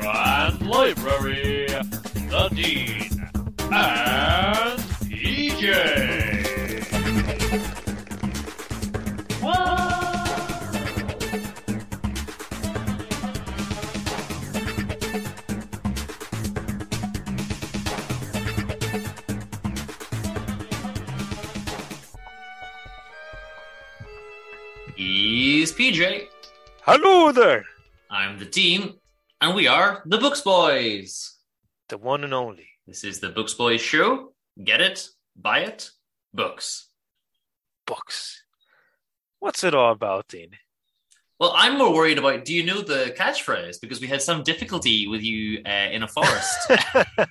Grand Library, the Dean, and PJ. He's PJ. Hello there. I'm the Dean. And we are the Books Boys. The one and only. This is the Books Boys show. Get it, buy it, books. Books. What's it all about, Dean? Well, I'm more worried about, do you know the catchphrase? Because we had some difficulty with you in a forest.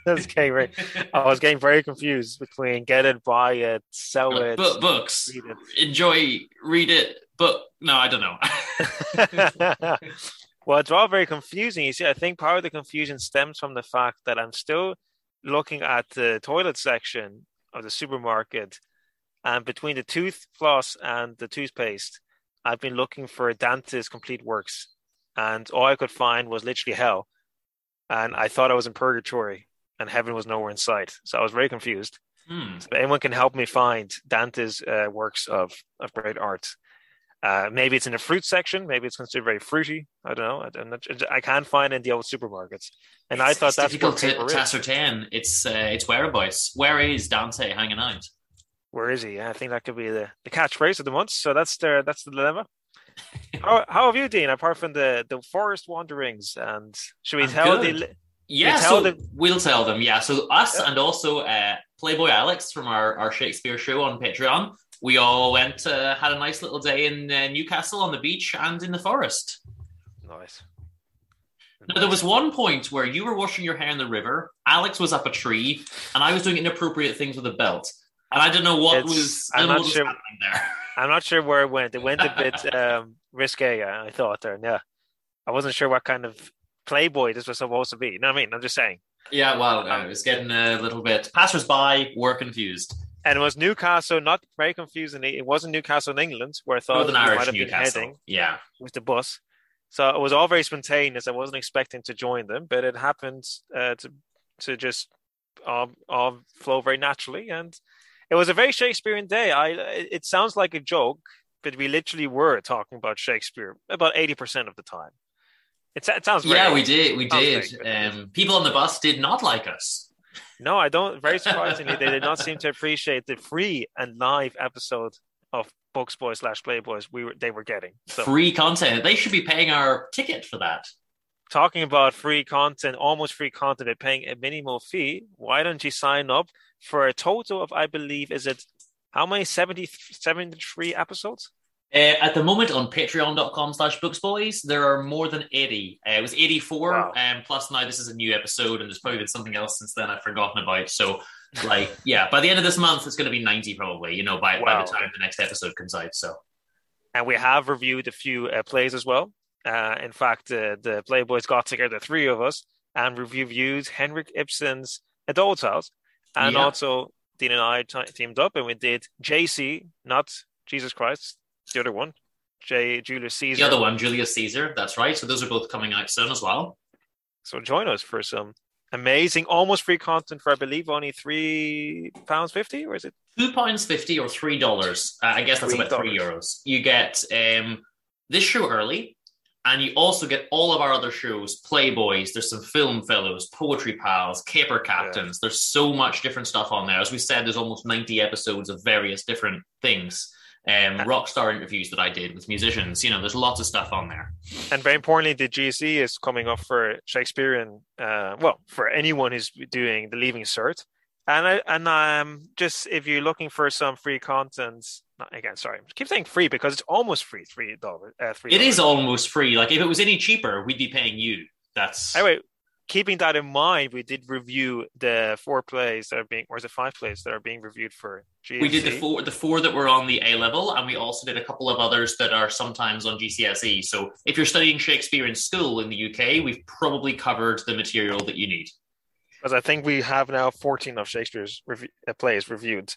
I was getting very confused between get it, buy it, sell it. Books. Read it. Enjoy, read it. But no, I don't know. Well, it's all very confusing. You see, I think part of the confusion stems from the fact that I'm still looking at the toilet section of the supermarket, and between the tooth floss and the toothpaste, I've been looking for Dante's complete works, and all I could find was literally hell. And I thought I was in purgatory, and heaven was nowhere in sight. So I was very confused. So anyone can help me find Dante's works of great art. Maybe it's in the fruit section. Maybe it's considered very fruity. I don't know. I can't find it in the old supermarkets. And I thought that's difficult to ascertain its whereabouts. Where is Dante hanging out? Where is he? I think that could be the catchphrase of the month. So that's the dilemma. How have you, Dean? Apart from the forest wanderings, and should we we'll tell them. Yeah. So us and also Playboy Alex from our Shakespeare show on Patreon. We all went, had a nice little day in Newcastle on the beach and in the forest. Nice. Now, there was one point where you were washing your hair in the river, Alex was up a tree, and I was doing inappropriate things with a belt. And I don't know what was happening there. I'm not sure where it went. It went a bit risque, I thought, there. Yeah. I wasn't sure what kind of playboy this was supposed to be. You know what I mean? I'm just saying. Yeah, well, no, it was getting a little bit... Passersby were confused. And it was Newcastle, not very confusingly. It wasn't Newcastle in England, where I thought it might have been heading with the bus. So it was all very spontaneous. I wasn't expecting to join them, but it happened to just all flow very naturally. And it was a very Shakespearean day. It sounds like a joke, but we literally were talking about Shakespeare about 80% of the time. It sounds very we did. People on the bus did not like us. No, I don't. Very surprisingly, they did not seem to appreciate the free and live episode of Books Boys / Playboys they were getting. So, free content. They should be paying our ticket for that. Talking about free content, almost free content, they're paying a minimal fee. Why don't you sign up for a total of, I believe, is it how many 73 episodes? At the moment on patreon.com / booksboys, there are more than 80. It was 84, wow. Plus now this is a new episode, and there's probably been something else since then I've forgotten about. So, by the end of this month, it's going to be 90 probably, by the time the next episode comes out. So, and we have reviewed a few plays as well. In fact, the Playboys got together, the three of us, and reviewed Henrik Ibsen's A Doll's House. And also, Dean and I teamed up, and we did JC, not Jesus Christ. The other one, Julius Caesar. The other one, Julius Caesar. That's right. So those are both coming out soon as well. So join us for some amazing, almost free content for, I believe, only £3.50, or is it £2.50 or $3? I guess that's about €3. You get this show early, and you also get all of our other shows: Playboys. There's some Film Fellows, Poetry Pals, Caper Captains. Yeah. There's so much different stuff on there. As we said, there's almost 90 episodes of various different things. rock star interviews that I did with musicians. You know, there's lots of stuff on there. And very importantly, the GCSE is coming up for Shakespearean, for anyone who's doing the Leaving Cert. And just if you're looking for some free content, I keep saying free because it's almost free, $3. It is almost free. Like, if it was any cheaper, we'd be paying you. Anyway, keeping that in mind, we did review the four plays that are being, or the five plays that are being reviewed for GCSE. We did the four that were on the A level, and we also did a couple of others that are sometimes on GCSE. So if you're studying Shakespeare in school in the UK, we've probably covered the material that you need. Because I think we have now 14 of Shakespeare's plays reviewed,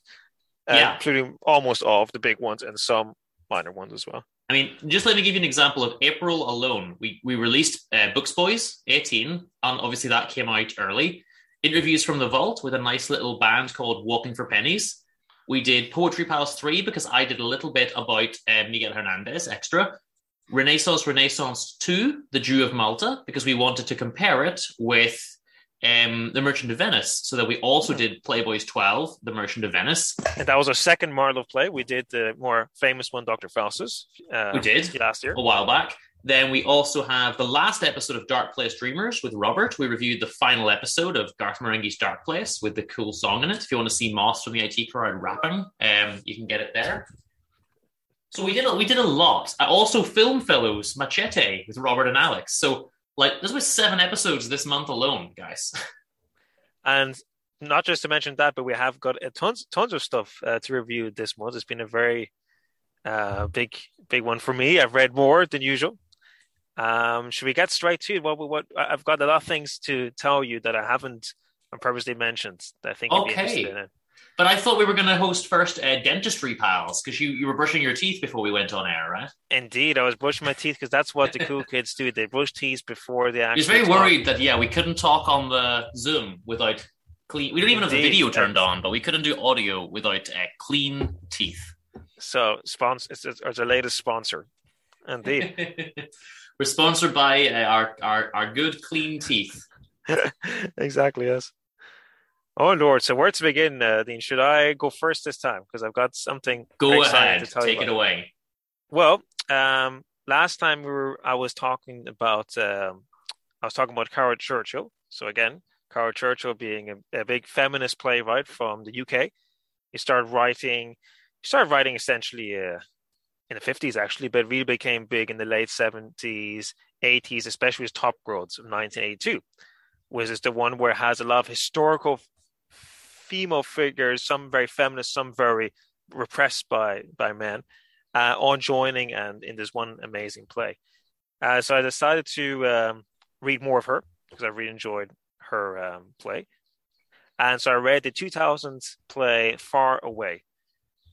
including almost all of the big ones and some minor ones as well. I mean, just let me give you an example of April alone. We released Books Boys, 18, and obviously that came out early. Interviews from the Vault with a nice little band called Walking for Pennies. We did Poetry Pals 3 because I did a little bit about Miguel Hernandez extra. Renaissance 2, The Jew of Malta, because we wanted to compare it with The Merchant of Venice, so that we also did Playboys 12, The Merchant of Venice. And that was our second Marlowe play. We did the more famous one, Dr. Faustus. We did, last year. A while back. Then we also have the last episode of Dark Place Dreamers with Robert. We reviewed the final episode of Garth Marenghi's Dark Place with the cool song in it. If you want to see Moss from the IT Crowd rapping, you can get it there. So we did a lot. Also Film Fellows, Machete with Robert and Alex. So this was 7 episodes this month alone, guys. And not just to mention that, but we have got tons of stuff to review this month. It's been a very big one for me. I've read more than usual. Should we get straight to it? What I've got a lot of things to tell you that I haven't purposely mentioned that I think you'd be interested in. But I thought we were going to host first Dentistry Pals, because you were brushing your teeth before we went on air, right? Indeed, I was brushing my teeth because that's what the cool kids do. They brush teeth before they actually talk. I was very worried that, we couldn't talk on the Zoom without clean... We don't even have the video turned on, but we couldn't do audio without clean teeth. So, it's our latest sponsor. Indeed. We're sponsored by our good clean teeth. Exactly, yes. Oh, Lord. So where to begin, Dean? Should I go first this time? Because I've got something exciting to tell you about. Go ahead. Take it away. Well, last time I was talking about Caryl Churchill. So again, Caryl Churchill being a big feminist playwright from the UK. He started writing essentially in the 50s, actually, but really became big in the late 70s, 80s, especially with Top Girls of 1982, which is the one where it has a lot of historical female figures, some very feminist, some very repressed by men, all joining and in this one amazing play. So I decided to read more of her because I really enjoyed her play. And so I read the 2000s play Far Away.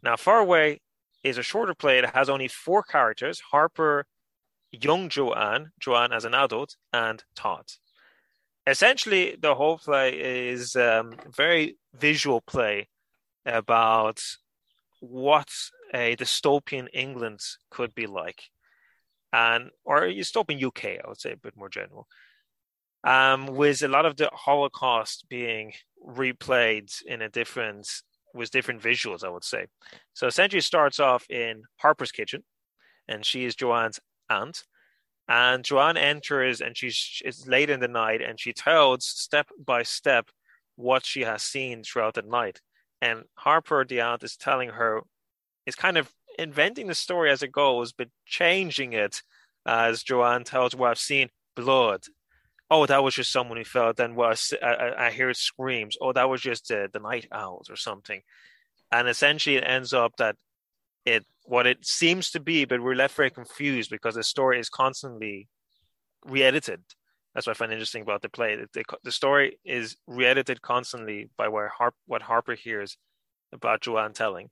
Now, Far Away is a shorter play that has only 4 characters, Harper, young Joanne as an adult, and Todd. Essentially, the whole play is a very visual play about what a dystopian England could be like, or a dystopian UK, I would say, a bit more general, with a lot of the Holocaust being replayed with different visuals, I would say. So essentially, it starts off in Harper's kitchen, and she is Joanne's aunt. And Joanne enters, and it's late in the night, and she tells step by step what she has seen throughout the night. And Harper, the aunt, is telling her, is kind of inventing the story as it goes, but changing it as Joanne tells, well, I've seen blood. Oh, that was just someone who fell. Then, well, I hear screams. Oh, that was just the night owls or something. And essentially, it ends up that what it seems to be, but we're left very confused because the story is constantly re-edited. That's what I find interesting about the play. The story is re-edited constantly by what Harper hears about Joanne telling.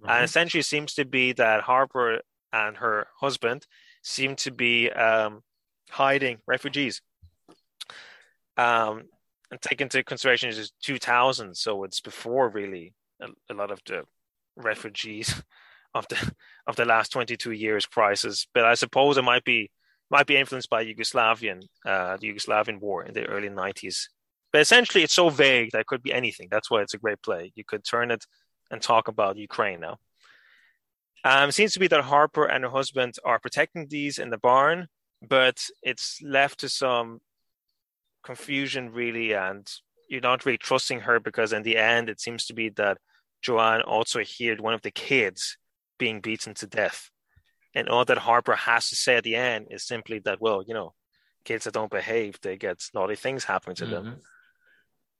Mm-hmm. And essentially it seems to be that Harper and her husband seem to be hiding refugees. And take into consideration it's 2000, so it's before really a lot of the refugees of the last 22 years crisis, but I suppose it might be influenced by the Yugoslavian war in the early 90s. But essentially, it's so vague that it could be anything. That's why it's a great play. You could turn it and talk about Ukraine now. Seems to be that Harper and her husband are protecting these in the barn, but it's left to some confusion, really, and you're not really trusting her because in the end, it seems to be that Joanne also heard one of the kids being beaten to death. And all that Harper has to say at the end is simply that, well, you know, kids that don't behave, they get naughty things happening to them.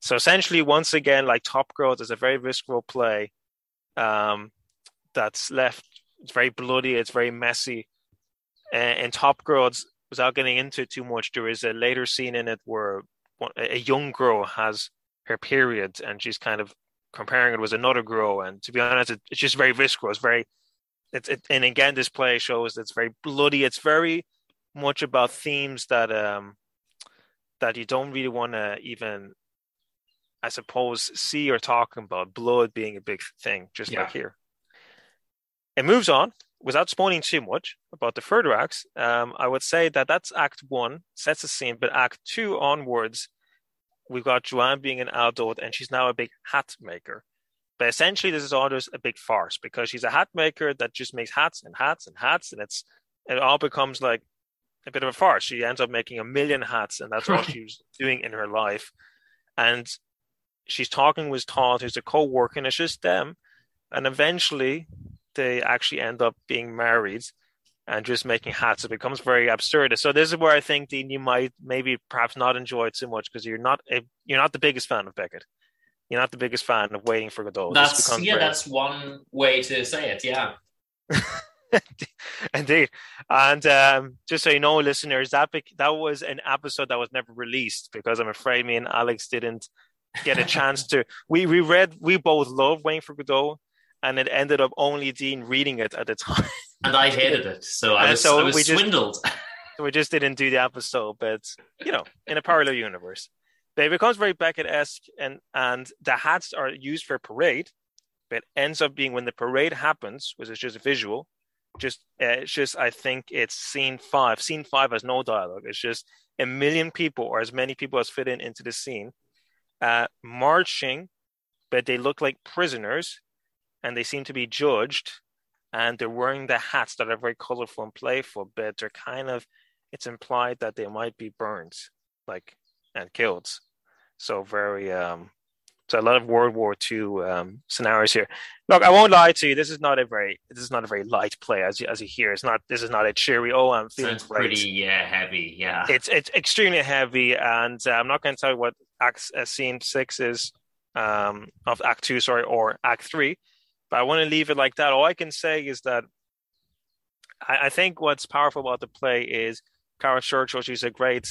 So essentially, once again, like Top Girls, is a very visceral play that's left. It's very bloody. It's very messy. And Top Girls, without getting into it too much, there is a later scene in it where a young girl has her period and she's kind of comparing it with another girl. And to be honest, it's just very visceral. It's very... and again, this play shows that it's very bloody. It's very much about themes that that you don't really want to even, I suppose, see or talk about. Blood being a big thing, just like here. It moves on without spoiling too much about the further acts. I would say that's Act 1, sets the scene, but Act 2 onwards, we've got Joanne being an adult and she's now a big hat maker. But essentially, this is all just a big farce because she's a hat maker that just makes hats and hats and hats. And it all becomes like a bit of a farce. She ends up making 1 million hats and that's all she was doing in her life. And she's talking with Todd, who's a co-worker, and it's just them. And eventually, they actually end up being married and just making hats. It becomes very absurd. So this is where I think, Dean, you might perhaps not enjoy it too much because you're not the biggest fan of Beckett. You're not the biggest fan of waiting for Godot. That's one way to say it, yeah. Indeed. And just so you know, listeners, that was an episode that was never released because I'm afraid me and Alex didn't get a chance to... We both loved Waiting for Godot, and it ended up only Dean reading it at the time. And I hated it, so I was swindled. We just didn't do the episode, but, you know, in a parallel universe. It becomes very Beckett-esque, and the hats are used for a parade, but ends up being when the parade happens, which is just a visual. I think it's scene 5. Scene 5 has no dialogue. It's just 1 million people, or as many people as fit into the scene, marching, but they look like prisoners, and they seem to be judged, and they're wearing the hats that are very colorful and playful, but they're kind of, it's implied that they might be burned, like, and killed. So very, so a lot of World War II scenarios here. Look, I won't lie to you. This is not a very light play, as you hear. This is not a cheery. Oh, I'm feeling great. Pretty heavy. Yeah, it's extremely heavy, and I'm not going to tell you what scene 6 is of Act 2, or Act 3. But I want to leave it like that. All I can say is that I think what's powerful about the play is Caryl Churchill. She's a great.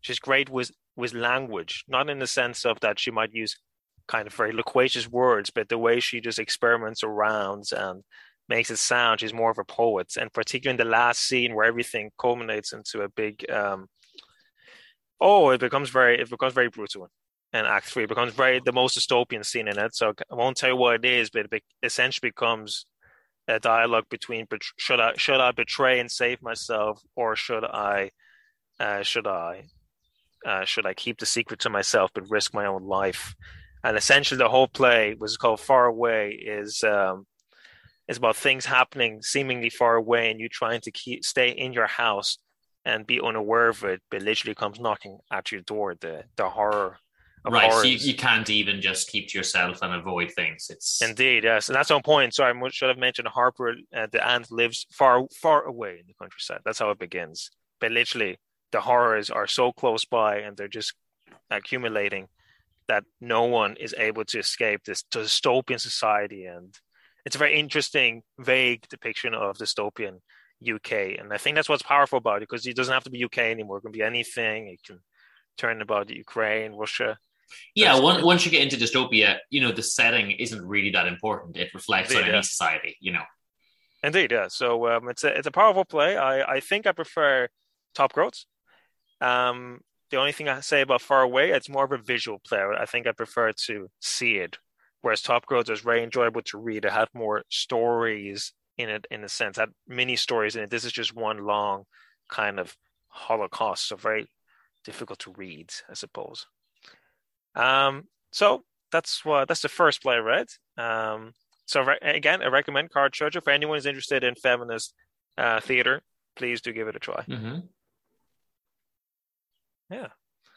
She's great with language, not in the sense of that she might use kind of very loquacious words, but the way she just experiments around and makes it sound, she's more of a poet. And particularly in the last scene where everything culminates into a big, it becomes very brutal in Act 3. It becomes the most dystopian scene in it. So I won't tell you what it is, but it essentially becomes a dialogue between should I betray and save myself, or should I keep the secret to myself but risk my own life? And essentially the whole play, which is called Far Away, is about things happening seemingly far away and you trying to stay in your house and be unaware of it, but literally comes knocking at your door, the horror of horrors. Right, so you can't even just keep to yourself and avoid things. It's indeed, yes. And that's on point. Sorry, I should have mentioned Harper. The aunt lives far away in the countryside. That's how it begins. But literally... the horrors are so close by and they're just accumulating that no one is able to escape this dystopian society. And it's a very interesting, vague depiction of dystopian UK. And I think that's what's powerful about it, because it doesn't have to be UK anymore. It can be anything. It can turn about Ukraine, Russia. Yeah, once you get into dystopia, you know, the setting isn't really that important. It reflects on any society, you know. Indeed, yeah. So it's a powerful play. I think I prefer Top Girls. The only thing I say about Far Away, it's more of a visual play. I think I prefer to see it, whereas Top Girls is very enjoyable to read. It had more stories in it, in a sense. It had mini stories in it. This is just one long kind of Holocaust, so very difficult to read, I suppose. So that's the first play I read. So again, I recommend Caryl Churchill. For anyone who's interested in feminist theater, please do give it a try. Mm-hmm. Yeah.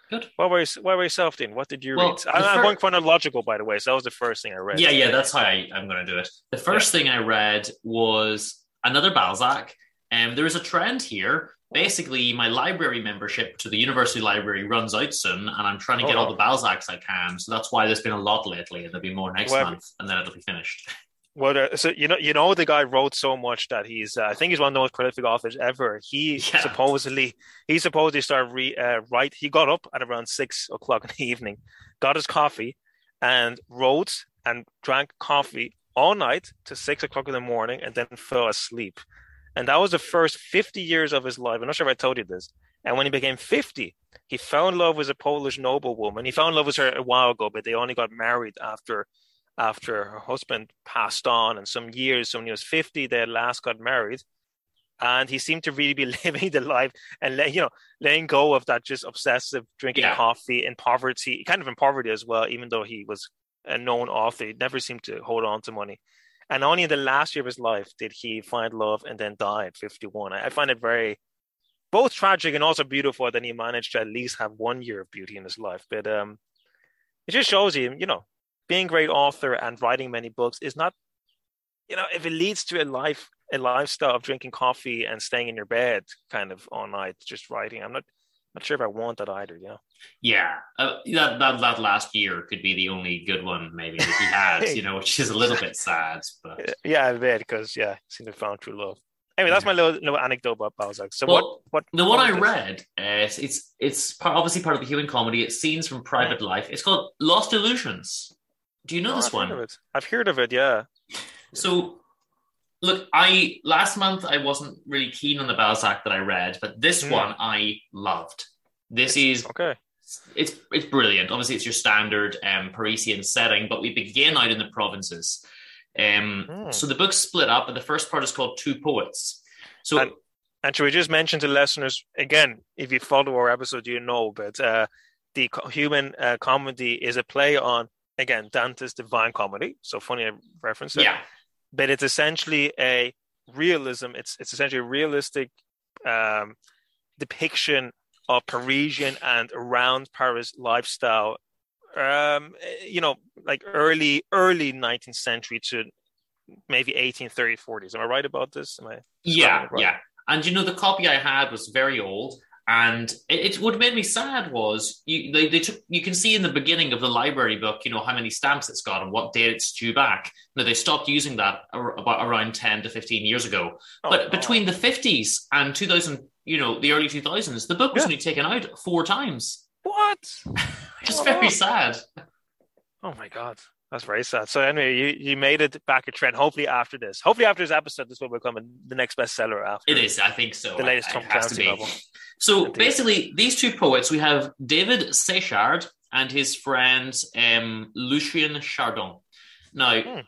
Good. What were you self in? What did you read? I'm going chronological, by the way. So that was the first thing I read. Yeah, that's how I'm going to do it. The first thing I read was another Balzac. There is a trend here. Basically, my library membership to the university library runs out soon, and I'm trying to get all the Balzacs I can. So that's why there's been a lot lately, and there'll be more next month, and then it'll be finished. Well, so you know, the guy wrote so much that he's, I think he's one of the most prolific authors ever. He supposedly started writing. He got up at around 6:00 in the evening, got his coffee, and wrote and drank coffee all night to 6:00 in the morning, and then fell asleep. And that was the first 50 years of his life. I'm not sure if I told you this. And when he became 50, he fell in love with a Polish noblewoman. He fell in love with her a while ago, but they only got married after her husband passed on. And some years, when he was 50, they last got married. And he seemed to really be living the life and letting go of that just obsessive drinking coffee and poverty, kind of in poverty as well, even though he was a known author. He never seemed to hold on to money. And only in the last year of his life did he find love and then die at 51. I find it very, both tragic and also beautiful that he managed to at least have 1 year of beauty in his life. But it just shows you, being a great author and writing many books is not, if it leads to a lifestyle of drinking coffee and staying in your bed kind of all night, just writing. I'm not sure if I want that either. That last year could be the only good one maybe that he had, which is a little bit sad. But I bet because he seemed to have found true love. Anyway, that's my little anecdote about Balzac. So what I read, it's obviously part of the human comedy. It's scenes from private life. It's called Lost Illusions. Do you know this one? I've heard of it. Yeah. So. Look, last month I wasn't really keen on the Balzac that I read, but this one I loved. It's brilliant. Obviously, it's your standard Parisian setting, but we begin out in the provinces. So the book's split up, and the first part is called Two Poets. So, and should we just mention to listeners again, if you follow our episode, but the human comedy is a play on again Dante's Divine Comedy. So funny reference there. Yeah. But it's essentially a realism. It's essentially a realistic depiction of Parisian and around Paris lifestyle. Like early 19th century to maybe 1830s, 40s. Am I right about this? Yeah. And the copy I had was very old. And what made me sad was you can see in the beginning of the library book, how many stamps it's got and what date it's due back. Now, they stopped using that about around 10 to 15 years ago. Between the 50s and 2000, the early 2000s, the book was only taken out 4 times. What? It's very sad. Oh, my God. That's very sad. So anyway, you made it back a trend. Hopefully after this episode, this will become the next bestseller. After it is, I think so. The latest Tom Clancy novel. So basically, these two poets, we have David Séchard and his friend Lucien Chardon. Now,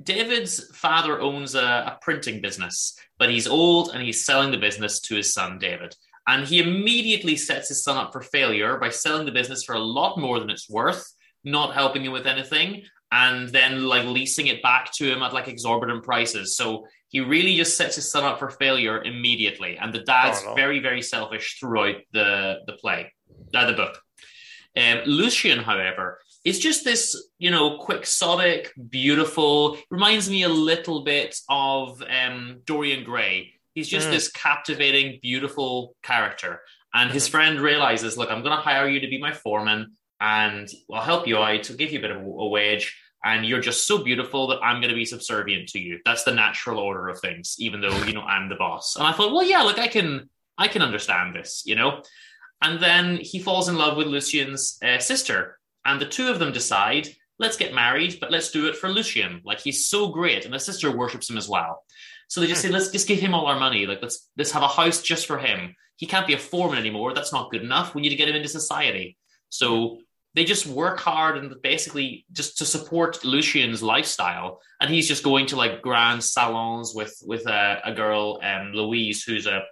David's father owns a printing business, but he's old and he's selling the business to his son David. And he immediately sets his son up for failure by selling the business for a lot more than it's worth, not helping him with anything, and then leasing it back to him at exorbitant prices. So he really just sets his son up for failure immediately. And the dad's very, very selfish throughout the book. Lucien, however, is just this, quixotic, beautiful, reminds me a little bit of Dorian Gray. He's just this captivating, beautiful character. And his friend realizes, look, I'm going to hire you to be my foreman, and I'll help you out, I'll give you a bit of a wage, and you're just so beautiful that I'm going to be subservient to you. That's the natural order of things, even though, I'm the boss. And I thought, well, yeah, look, I can understand this, And then he falls in love with Lucien's sister, and the two of them decide, let's get married, but let's do it for Lucien. He's so great, and the sister worships him as well. So they just say, let's just give him all our money. Let's have a house just for him. He can't be a foreman anymore. That's not good enough. We need to get him into society. So they just work hard and basically just to support Lucien's lifestyle. And he's just going to grand salons with a girl, Louise, who's a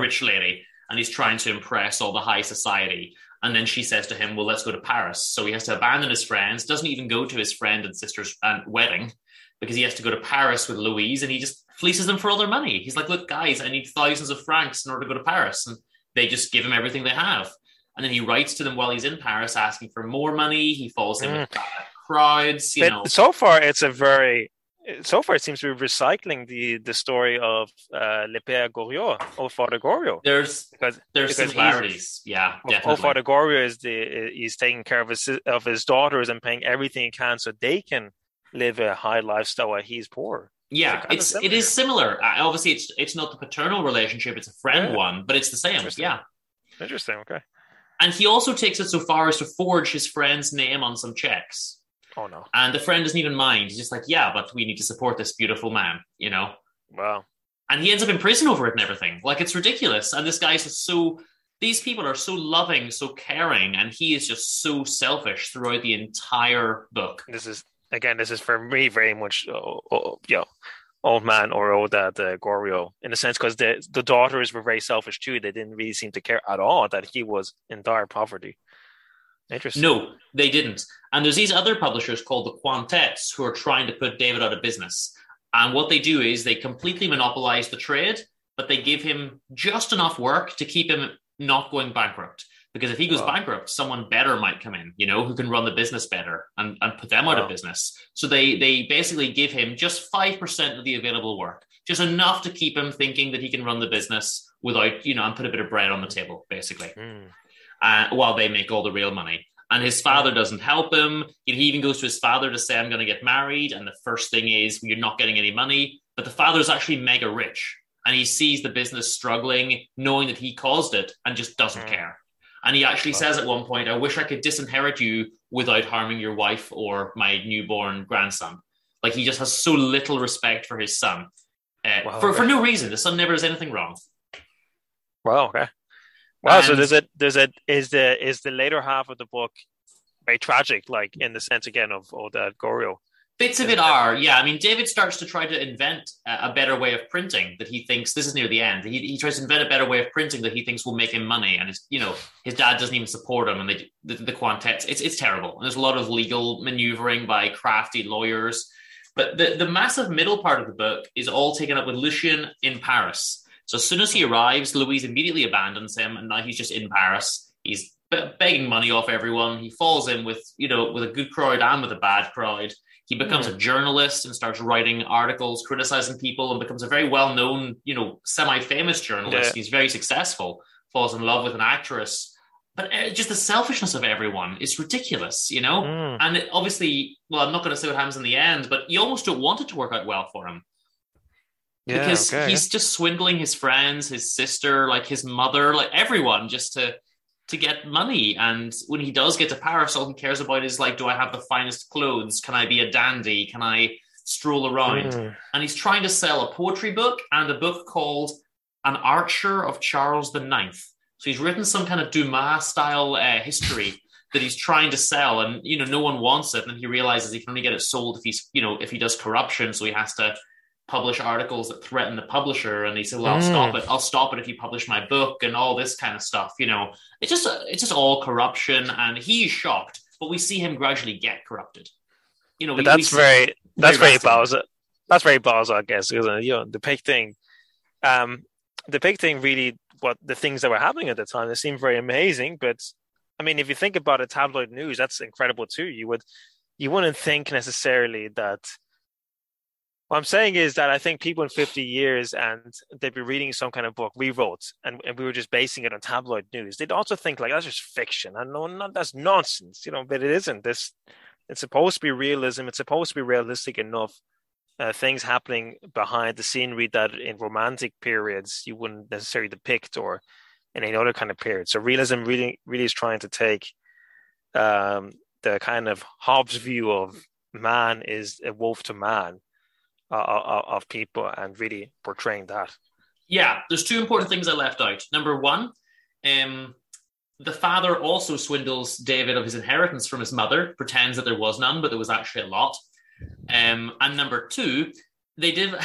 rich lady. And he's trying to impress all the high society. And then she says to him, well, let's go to Paris. So he has to abandon his friends, doesn't even go to his friend and sister's wedding. because he has to go to Paris with Louise, and he just fleeces them for all their money. He's like, look, guys, I need thousands of francs in order to go to Paris. And they just give him everything they have. And then he writes to them while he's in Paris asking for more money. He follows him with crowds. You know. So far, it seems to be recycling the story of Le Père Goriot, or Father Goriot. There's similarities, yeah, definitely. Father Goriot he's taking care of his daughters and paying everything he can so they can live a high lifestyle while he's poor. Yeah, it is similar. Obviously, it's not the paternal relationship; it's a friend one, but it's the same. Interesting. Yeah, interesting. Okay. And he also takes it so far as to forge his friend's name on some checks. Oh, no. And the friend doesn't even mind. He's just like, yeah, but we need to support this beautiful man, you know? Wow. And he ends up in prison over it and everything. Like, it's ridiculous. And this guy's just so... These people are so loving, so caring, and he is just so selfish throughout the entire book. This is for me very much, old man or old dad Goriot, in a sense, because the daughters were very selfish too. They didn't really seem to care at all that he was in dire poverty. Interesting. No, they didn't. And there's these other publishers called the Quintets who are trying to put David out of business. And what they do is they completely monopolize the trade, but they give him just enough work to keep him not going bankrupt. Because if he goes bankrupt, someone better might come in, you know, who can run the business better and put them out of business. So they basically give him just 5% of the available work, just enough to keep him thinking that he can run the business without, you know, and put a bit of bread on the table, basically. Mm. While they make all the real money. And his father doesn't help him. He even goes to his father to say, I'm going to get married. And the first thing is, you're not getting any money. But the father's actually mega rich. And he sees the business struggling, knowing that he caused it, and just doesn't care. And he actually says at one point, I wish I could disinherit you without harming your wife or my newborn grandson. Like, he just has so little respect for his son. For no reason. The son never does anything wrong. Wow, okay. Wow, and so is the later half of the book very tragic, like in the sense again of all that Goriot? Bits of it are, yeah. I mean, David starts to try to invent a better way of printing that he thinks, this is near the end, he tries to invent a better way of printing that he thinks will make him money, and his, you know, his dad doesn't even support him, and the Quintets, it's terrible, and there's a lot of legal maneuvering by crafty lawyers, but the massive middle part of the book is all taken up with Lucien in Paris. So as soon as he arrives, Louise immediately abandons him, and now he's just in Paris. He's begging money off everyone. He falls in with a good crowd and with a bad crowd. He becomes a journalist and starts writing articles, criticizing people, and becomes a very well-known, you know, semi-famous journalist. Yeah. He's very successful, falls in love with an actress. But just the selfishness of everyone is ridiculous, you know? Mm. And it obviously, well, I'm not going to say what happens in the end, but you almost don't want it to work out well for him. Yeah, because he's just swindling his friends, his sister, like his mother, like everyone, just to get money. And when he does get to Paris, all he cares about is like, do I have the finest clothes? Can I be a dandy? Can I stroll around? Mm. And he's trying to sell a poetry book and a book called An Archer of Charles the Ninth. So he's written some kind of Dumas style history that he's trying to sell, and you know, no one wants it. And then he realizes he can only get it sold if he's, you know, if he does corruption. So he has to publish articles that threaten the publisher, and they say, well, I'll stop it if you publish my book, and all this kind of stuff, you know. It's just all corruption, and he's shocked, but we see him gradually get corrupted, you know. That's very Balzac, I guess, isn't it? You know, the big thing really, what the things that were happening at the time, they seemed very amazing, but I mean, if you think about it, tabloid news, that's incredible too. You wouldn't think necessarily that. What I'm saying is that I think people in 50 years, and they'd be reading some kind of book we wrote, and we were just basing it on tabloid news. They'd also think, like, that's just fiction. I know that's nonsense, you know, but it isn't. It's supposed to be realism. It's supposed to be realistic enough. Things happening behind the scenery that in romantic periods you wouldn't necessarily depict, or in any other kind of period. So realism really is trying to take the kind of Hobbes view of man is a wolf to man. Of people, and really portraying that. Yeah, there's two important things I left out. Number one, the father also swindles David of his inheritance from his mother, pretends that there was none, but there was actually a lot. And number two, they give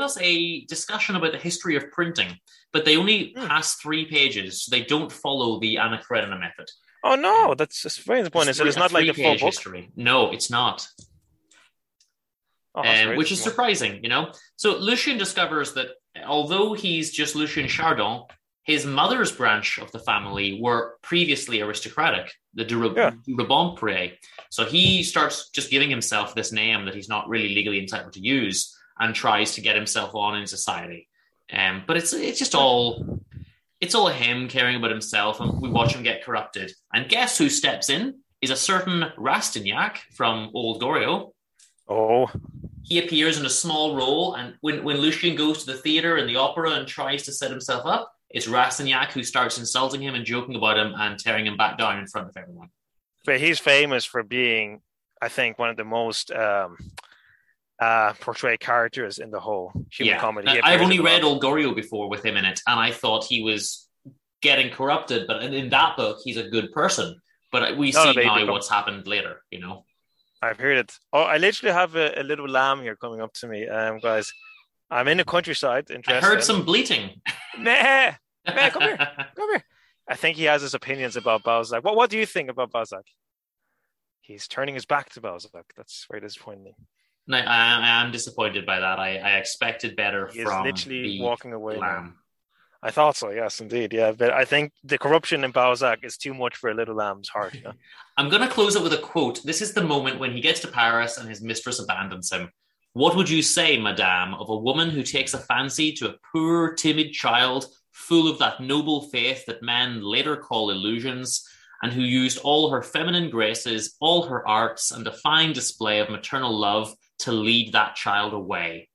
us a discussion about the history of printing, but they only pass 3 pages. So they don't follow the Anna Karenina method. Oh no, that's very disappointing. So it's not like a full book. History. No, it's not. which is surprising, you know. So Lucien discovers that although he's just Lucien Chardon, his mother's branch of the family were previously aristocratic, the de Rubempré. So he starts just giving himself this name that he's not really legally entitled to use and tries to get himself on in society. But it's just all... It's all him caring about himself, and we watch him get corrupted. And guess who steps in? Is a certain Rastignac from Old Goriot. Oh. He appears in a small role, and when Lucien goes to the theatre and the opera and tries to set himself up, it's Rastignac who starts insulting him and joking about him and tearing him back down in front of everyone. But he's famous for being, I think, one of the most... portray characters in the whole human comedy. I've only read Old Goriot before with him in it, and I thought he was getting corrupted, but in that book he's a good person, but we see now what's happened later, you know. I've heard it. Oh, I literally have a little lamb here coming up to me, guys. I'm in the countryside. I heard some bleating. Nah, come here. I think he has his opinions about Balzac. What do you think about Balzac? He's turning his back to Balzac. That's very disappointing. No, I am disappointed by that. I expected better from literally walking away. Lamb. I thought so, yes, indeed. Yeah, but I think the corruption in Balzac is too much for a little lamb's heart. You know? I'm going to close it with a quote. This is the moment when he gets to Paris and his mistress abandons him. "What would you say, madame, of a woman who takes a fancy to a poor, timid child, full of that noble faith that men later call illusions, and who used all her feminine graces, all her arts, and a fine display of maternal love to lead that child away?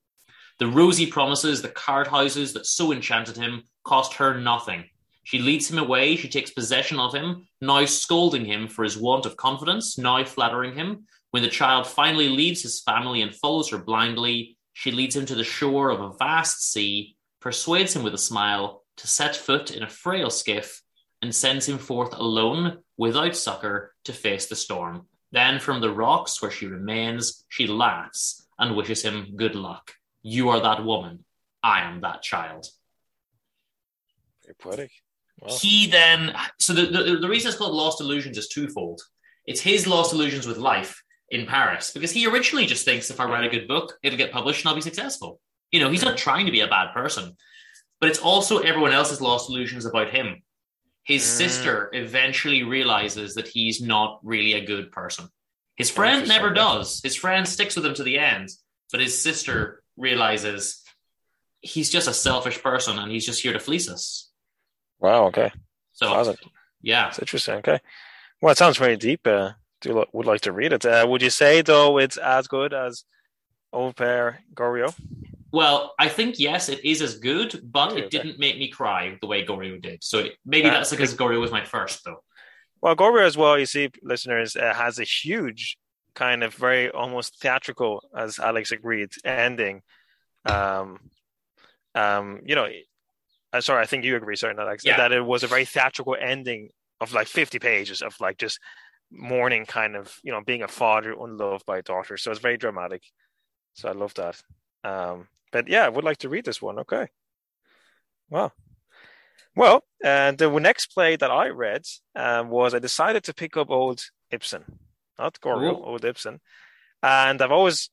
The rosy promises, the card houses that so enchanted him, cost her nothing. She leads him away, she takes possession of him, now scolding him for his want of confidence, now flattering him. When the child finally leaves his family and follows her blindly, she leads him to the shore of a vast sea, persuades him with a smile to set foot in a frail skiff, and sends him forth alone, without succour, to face the storm. Then from the rocks where she remains, she laughs and wishes him good luck. You are that woman. I am that child." Very poetic. Wow. He then... So the reason it's called Lost Illusions is twofold. It's his lost illusions with life in Paris, because he originally just thinks, if I write a good book, it'll get published and I'll be successful. You know, he's not trying to be a bad person. But it's also everyone else's lost illusions about him. His sister eventually realizes that he's not really a good person. His friend never does. His friend sticks with him to the end, but his sister realizes he's just a selfish person and he's just here to fleece us. Wow, okay. So, yeah. It's interesting, okay. Well, it sounds very deep. Would like to read it. Would you say, though, it's as good as Le Père Goriot? Well, I think, yes, it is as good, but it didn't make me cry the way Goriot did. So maybe that's because Goriot was my first, though. Well, Goriot as well, you see, listeners, has a huge kind of very almost theatrical, as Alex agreed, ending. You know, sorry, I think you agree, sorry, not Alex, that it was a very theatrical ending of like 50 pages of like just mourning, kind of, you know, being a father unloved by a daughter. So it's very dramatic. So I love that. But yeah, I would like to read this one. Okay. Wow. Well, the next play that I read was I decided to pick up Old Ibsen, not Goriot, Old Ibsen. And I've always,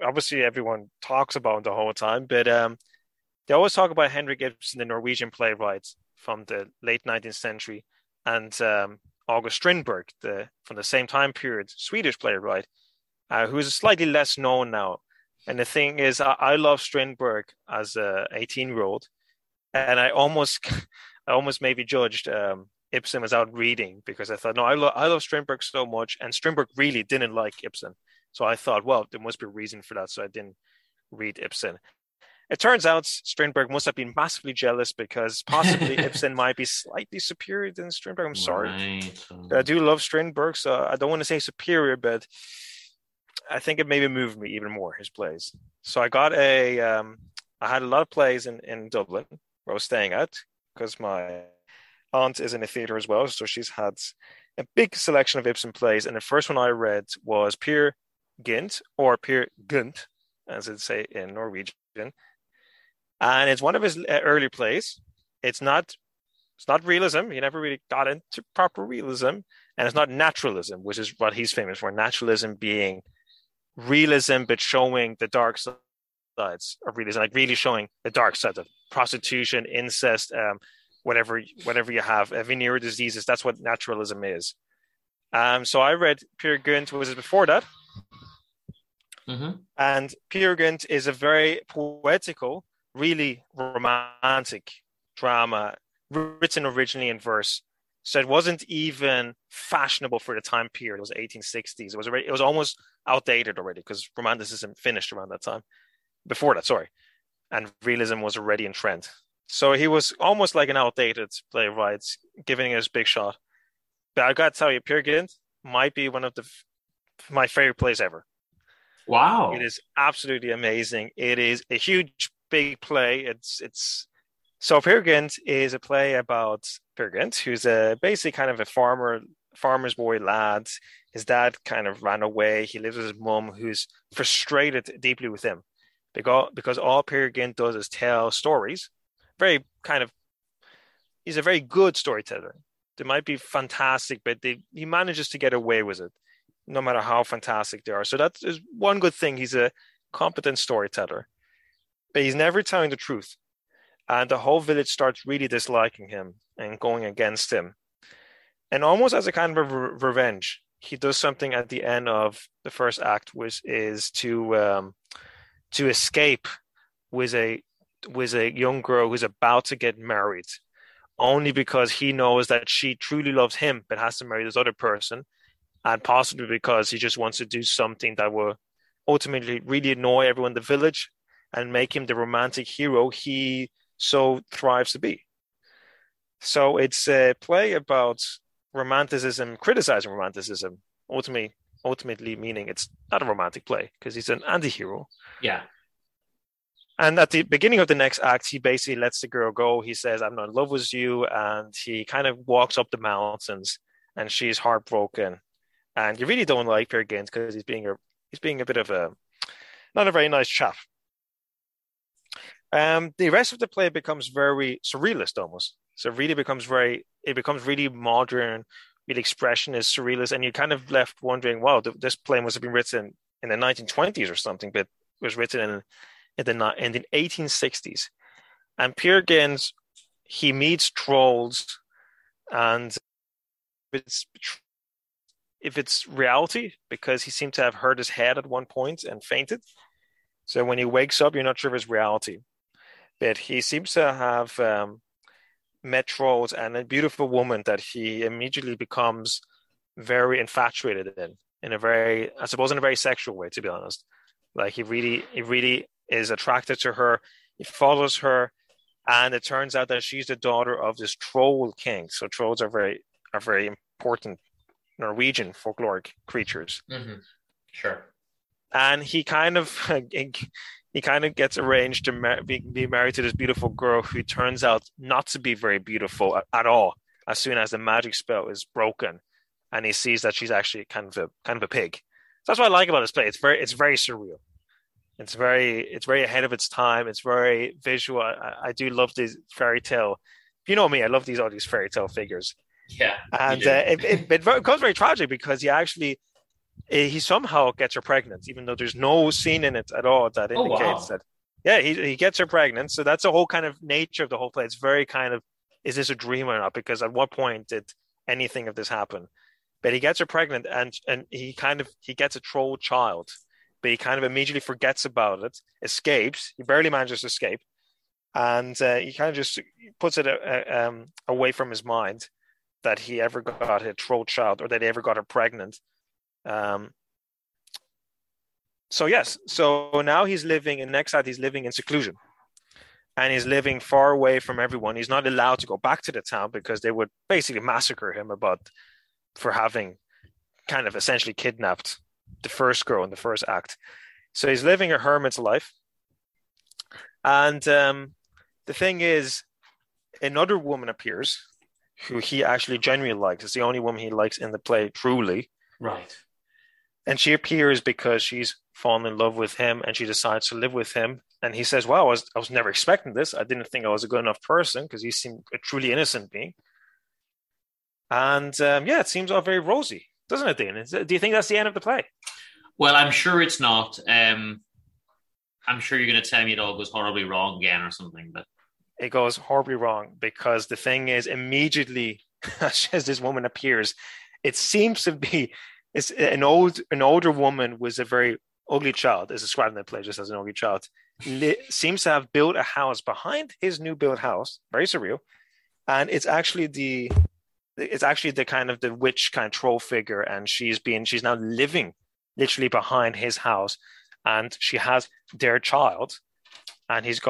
obviously everyone talks about him the whole time, but they always talk about Henrik Ibsen, the Norwegian playwright from the late 19th century, and August Strindberg, from the same time period, Swedish playwright, who is slightly less known now. And the thing is, I love Strindberg as a 18-year-old, and I almost maybe judged Ibsen without reading, because I thought, no, I love Strindberg so much, and Strindberg really didn't like Ibsen. So I thought, well, there must be a reason for that, so I didn't read Ibsen. It turns out Strindberg must have been massively jealous, because possibly Ibsen might be slightly superior than Strindberg. I'm sorry. Right. I do love Strindberg, so I don't want to say superior, but... I think it maybe moved me even more, his plays. So I got I had a lot of plays in Dublin where I was staying at, because my aunt is in the theater as well. So she's had a big selection of Ibsen plays. And the first one I read was Peer Gynt, or Peer Gynt, as it say in Norwegian. And it's one of his early plays. It's not realism. He never really got into proper realism. And it's not naturalism, which is what he's famous for. Naturalism being realism, but showing the dark sides of realism, like really showing the dark side of prostitution, incest, whatever you have, venereal diseases. That's what naturalism is. So I read Peer Gynt, was it before that? Mm-hmm. And Peer Gynt is a very poetical, really romantic drama written originally in verse. So it wasn't even fashionable for the time period. It was 1860s. It was almost outdated already because romanticism finished around that time. Before that, sorry. And realism was already in trend. So he was almost like an outdated playwright, giving it his big shot. But I got to tell you, Peer Gynt might be one of my favorite plays ever. Wow. It is absolutely amazing. It is a huge, big play. So Peer Gynt is a play about Peer Gynt, who's basically kind of a farmer's boy lad. His dad kind of ran away. He lives with his mom, who's frustrated deeply with him. Because all Peer Gynt does is tell stories. He's a very good storyteller. They might be fantastic, but he manages to get away with it, no matter how fantastic they are. So that is one good thing. He's a competent storyteller, but he's never telling the truth. And the whole village starts really disliking him and going against him. And almost as a kind of revenge, he does something at the end of the first act, which is to escape with a young girl who's about to get married, only because he knows that she truly loves him but has to marry this other person, and possibly because he just wants to do something that will ultimately really annoy everyone in the village and make him the romantic hero he so thrives to be. So it's a play about romanticism, criticizing romanticism, ultimately meaning it's not a romantic play because he's an anti-hero. Yeah. And at the beginning of the next act, he basically lets the girl go. He says, "I'm not in love with you." And he kind of walks up the mountains and she's heartbroken. And you really don't like Peer Gynt because he's being a bit of a, not a very nice chap. The rest of the play becomes very surrealist almost. So it really becomes really modern, really expressionist, surrealist. And you're kind of left wondering, wow, this play must have been written in the 1920s or something, but it was written in the 1860s. And Peer Gynt, he meets trolls, and if it's reality, because he seemed to have hurt his head at one point and fainted. So when he wakes up, you're not sure if it's reality. But he seems to have met trolls and a beautiful woman that he immediately becomes very infatuated in a very sexual way, to be honest. Like he really is attracted to her. He follows her, and it turns out that she's the daughter of this troll king. So trolls are very important Norwegian folkloric creatures. Mm-hmm. Sure. And he kind of gets arranged to be married to this beautiful girl who turns out not to be very beautiful at all. As soon as the magic spell is broken, and he sees that she's actually kind of a pig. So that's what I like about this play. It's very surreal. It's very ahead of its time. It's very visual. I do love these fairy tale. You know me. I love all these fairy tale figures. Yeah, and it becomes very tragic because he somehow gets her pregnant, even though there's no scene in it at all that indicates that. Yeah, he gets her pregnant. So that's the whole kind of nature of the whole play. It's very kind of, is this a dream or not? Because at what point did anything of this happen? But he gets her pregnant, and he gets a troll child, but he kind of immediately forgets about it, escapes. He barely manages to escape, and he kind of just puts it away from his mind that he ever got a troll child or that he ever got her pregnant. So now he's living in exile. He's living in seclusion, and he's living far away from everyone. He's not allowed to go back to the town because they would basically massacre him for having kind of essentially kidnapped the first girl in the first act. So he's living a hermit's life. And the thing is, another woman appears who he actually genuinely likes. It's the only woman he likes in the play truly. Right. And she appears because she's fallen in love with him, and she decides to live with him. And he says, "Wow, I was never expecting this. I didn't think I was a good enough person," because he seemed a truly innocent being. And it seems all very rosy, doesn't it, Dean? Do you think that's the end of the play? Well, I'm sure it's not. I'm sure you're going to tell me it all goes horribly wrong again or something. But it goes horribly wrong because the thing is, immediately as this woman appears, it seems to be it's an older woman with a very ugly child, is described in the play just as an ugly child, seems to have built a house behind his new built house. Very surreal. And it's actually the kind of the witch kind of troll figure. And she's now living literally behind his house, and she has their child, and she's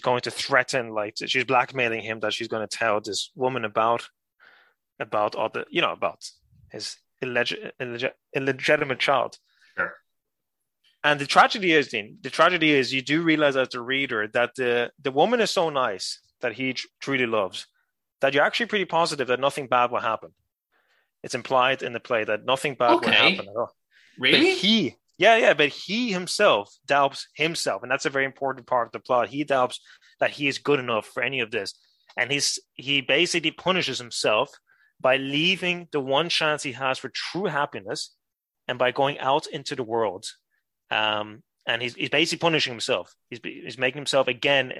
going to threaten, like she's blackmailing him that she's going to tell this woman about his illegitimate child. Sure. And the tragedy is, Dean, you do realize as the reader that the woman is so nice that he truly loves, that you're actually pretty positive that nothing bad will happen. It's implied in the play that nothing bad will happen at all. Really? But he himself doubts himself. And that's a very important part of the plot. He doubts that he is good enough for any of this. And he basically punishes himself by leaving the one chance he has for true happiness and by going out into the world. And he's basically punishing himself. He's making himself again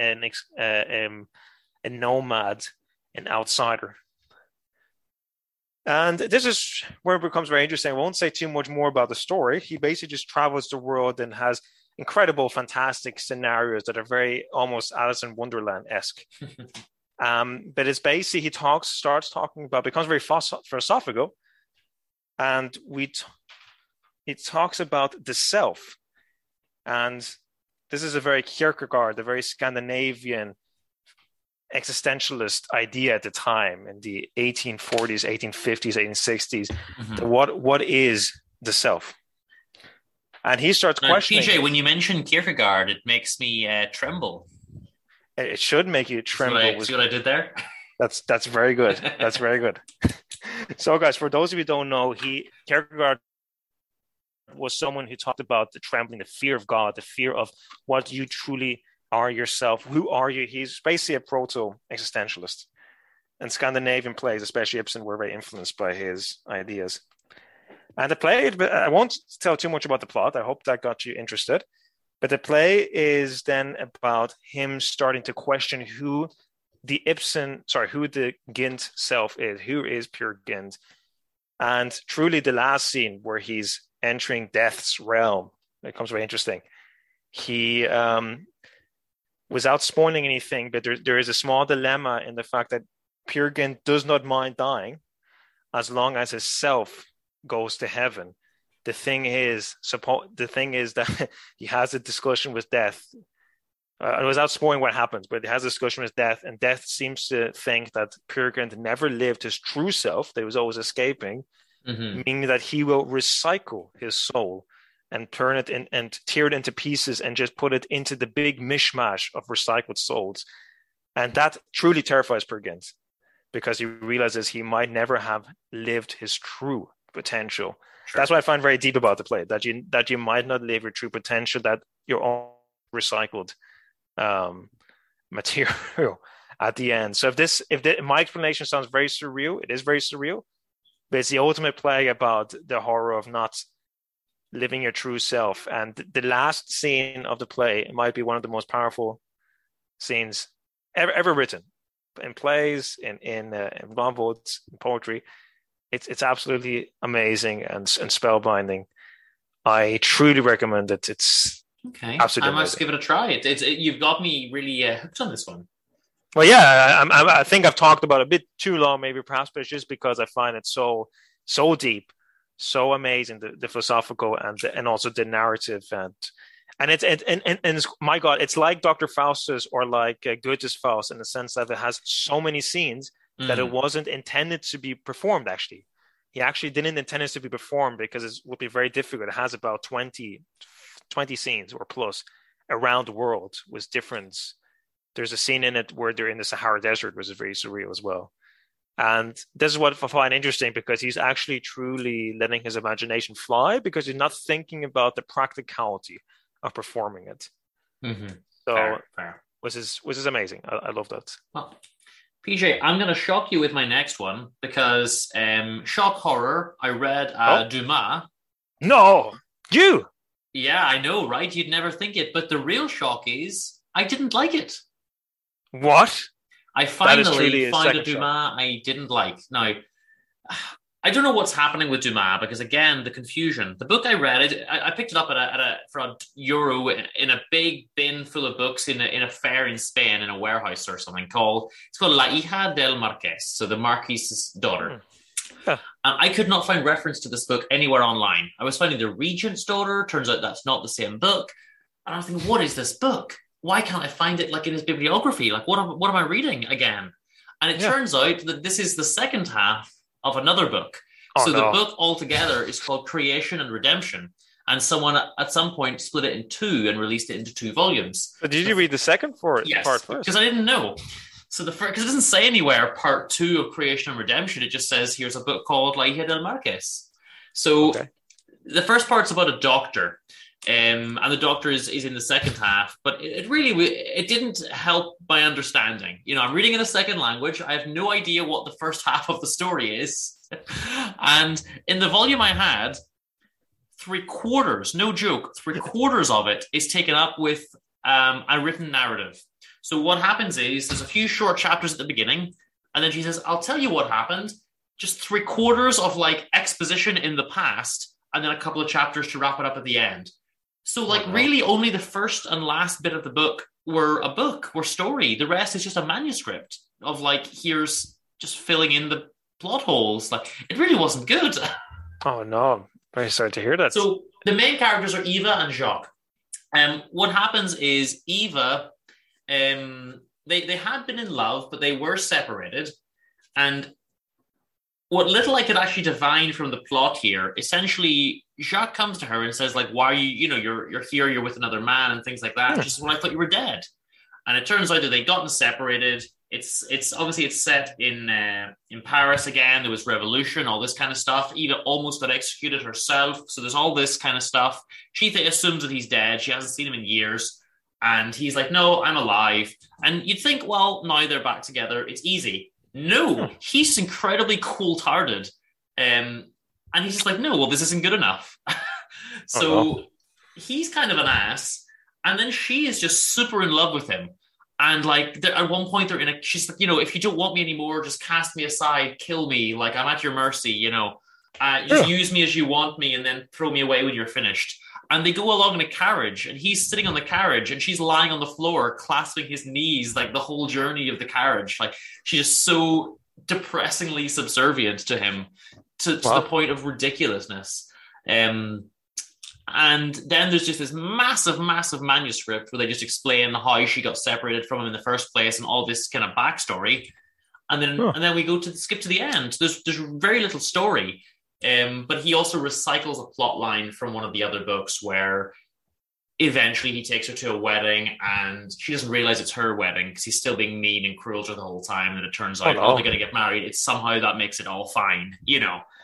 a nomad, an outsider. And this is where it becomes very interesting. I won't say too much more about the story. He basically just travels the world and has incredible, fantastic scenarios that are very almost Alice in Wonderland-esque. But it's basically he starts talking about, becomes very philosophical, and it talks about the self. And this is a very Kierkegaard, a very Scandinavian existentialist idea at the time in the 1840s, 1850s, 1860s. Mm-hmm. What is the self? And he starts questioning. PJ, when you mention Kierkegaard, it makes me tremble. It should make you tremble. See what I did there? That's very good. That's very good. So, guys, for those of you who don't know, Kierkegaard was someone who talked about the trembling, the fear of God, the fear of what you truly are yourself. Who are you? He's basically a proto-existentialist. And Scandinavian plays, especially Ibsen, were very influenced by his ideas. And the play, I won't tell too much about the plot. I hope that got you interested. But the play is then about him starting to question who the Gynt self is, who is Peer Gynt. And truly the last scene where he's entering death's realm, it becomes very interesting. He, without spoiling anything, but there is a small dilemma in the fact that Peer Gynt does not mind dying as long as his self goes to heaven. The thing is that he has a discussion with death. Without spoiling what happens, but he has a discussion with death, and death seems to think that Peer Gynt never lived his true self, that he was always escaping, meaning that he will recycle his soul and turn it in and tear it into pieces and just put it into the big mishmash of recycled souls. And that truly terrifies Peer Gynt, because he realizes he might never have lived his true potential. Sure. That's what I find very deep about the play, that you might not live your true potential, that you're all recycled material at the end. So if my explanation sounds very surreal, it is very surreal, but it's the ultimate play about the horror of not living your true self. And the last scene of the play might be one of the most powerful scenes ever written in plays, in novels, in poetry. It's absolutely amazing and spellbinding. I truly recommend it. It's okay. Absolutely, I must give it a try. You've got me really hooked on this one. Well, yeah, I think I've talked about it a bit too long, maybe perhaps, but it's just because I find it so deep. So amazing, the philosophical and also the narrative and it's my God, it's like Dr. Faustus or like Goethe's Faust in the sense that it has so many scenes that it wasn't intended to be performed. Actually, he actually didn't intend it to be performed because it would be very difficult. It has about 20 scenes or plus around the world with different. There's a scene in it where they're in the Sahara Desert, which is very surreal as well. And this is what I find interesting, because he's actually truly letting his imagination fly, because he's not thinking about the practicality of performing it. Mm-hmm. So, fair. Which is amazing. I love that. Well, PJ, I'm going to shock you with my next one, because shock horror, I read Dumas. No, you! Yeah, I know, right? You'd never think it. But the real shock is, I didn't like it. What? I finally found a Dumas I didn't like. Now, I don't know what's happening with Dumas, because, again, the confusion. The book I read, I picked it up for a euro in a big bin full of books in a fair in Spain, in a warehouse or something, it's called La Hija del Marqués, so the Marquis's daughter. Huh. And I could not find reference to this book anywhere online. I was finding the Regent's Daughter. Turns out that's not the same book. And I was thinking, what is this book? Why can't I find it, like, in his bibliography? Like, what am I reading again? And it turns out that this is the second half of another book. The book altogether is called Creation and Redemption. And someone at some point split it in two and released it into two volumes. But did you read the second part? Yes, because I didn't know. So because it doesn't say anywhere part two of Creation and Redemption. It just says here's a book called La Hija del Marqués. So the first part's about a doctor. And the doctor is in the second half, but it really didn't help my understanding. You know, I'm reading in a second language. I have no idea what the first half of the story is. And in the volume I had, three quarters of it is taken up with a written narrative. So what happens is there's a few short chapters at the beginning, and then she says, I'll tell you what happened. Just three quarters of, like, exposition in the past, and then a couple of chapters to wrap it up at the end. So, like, really only the first and last bit of the book were story. The rest is just a manuscript of, like, here's just filling in the plot holes. Like, it really wasn't good. Oh, no. I'm very sorry to hear that. So the main characters are Eva and Jacques. What happens is Eva, they had been in love, but they were separated. And what little I could actually divine from the plot here, essentially, Jacques comes to her and says, like, why are you, you're here, you're with another man and things like that. Yeah. She says, well, I thought you were dead. And it turns out that they'd gotten separated. It's obviously it's set in Paris again. There was revolution, all this kind of stuff. Eva almost got executed herself. So there's all this kind of stuff. She assumes that he's dead. She hasn't seen him in years. And he's like, no, I'm alive. And you'd think, well, now they're back together. It's easy. No, he's incredibly cold-hearted. And he's just like, no, well, this isn't good enough. He's kind of an ass. And then she is just super in love with him. And, like, at one point she's like, if you don't want me anymore, just cast me aside, kill me. Like, I'm at your mercy, just use me as you want me and then throw me away when you're finished. And they go along in a carriage, and he's sitting on the carriage, and she's lying on the floor, clasping his knees, like, the whole journey of the carriage. Like, she's just so depressingly subservient to him, to the point of ridiculousness. And then there's just this massive, massive manuscript where they just explain how she got separated from him in the first place and all this kind of backstory. And then we go to skip to the end. There's very little story. But he also recycles a plot line from one of the other books where eventually he takes her to a wedding and she doesn't realize it's her wedding because he's still being mean and cruel to her the whole time. And it turns out, they're going to get married. It's somehow that makes it all fine,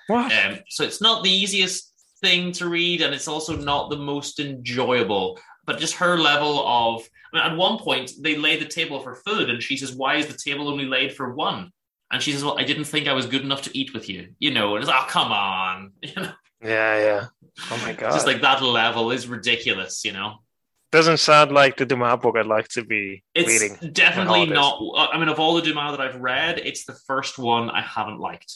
What? So it's not the easiest thing to read, and it's also not the most enjoyable. But just her level of... I mean, at one point, they lay the table for food and she says, why is the table only laid for one? And she says, well, I didn't think I was good enough to eat with you, and it's, oh, come on. Yeah. Oh, my God. Just like that level is ridiculous, Doesn't sound like the Dumas book I'd like to be reading. It's definitely not. I mean, of all the Dumas that I've read, it's the first one I haven't liked.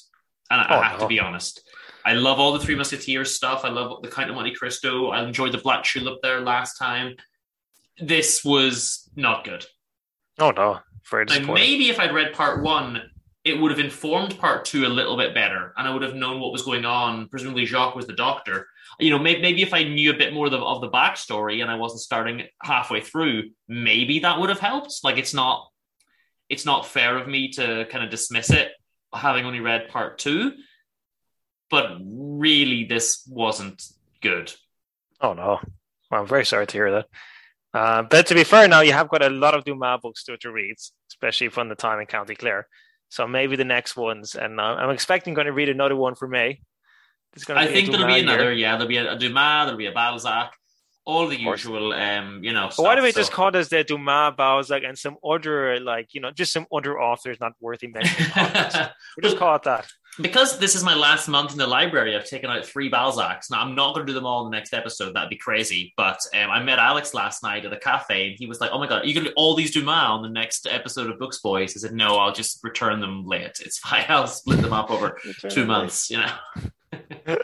And I have to be honest. I love all the Three Musketeers stuff. I love the Count of Monte Cristo. I enjoyed the Black Tulip there last time. This was not good. Oh, no. Very disappointing. Like, maybe if I'd read part one, it would have informed part two a little bit better, and I would have known what was going on. Presumably Jacques was the doctor. Maybe if I knew a bit more of the backstory and I wasn't starting halfway through, maybe that would have helped. Like, it's not fair of me to kind of dismiss it, having only read part two. But really, this wasn't good. Oh, no. Well, I'm very sorry to hear that. But to be fair now, you have got a lot of Dumas books to read, especially from the time in County Clare. So maybe the next ones, and I'm expecting going to read another one for May. There'll be a Dumas, there'll be a Balzac, all the usual, stuff. But why do we just call this the Dumas, Balzac, and some other, just some other authors not worthy mentioning? We just call it that. Because this is my last month in the library, I've taken out 3 Balzacs. Now, I'm not going to do them all in the next episode. That'd be crazy. But I met Alex last night at a cafe, and he was like, oh, my God, are you going to do all these Dumas on the next episode of Books Boys? I said, no, I'll just return them late. It's fine. I'll split them up over 2 months, you know.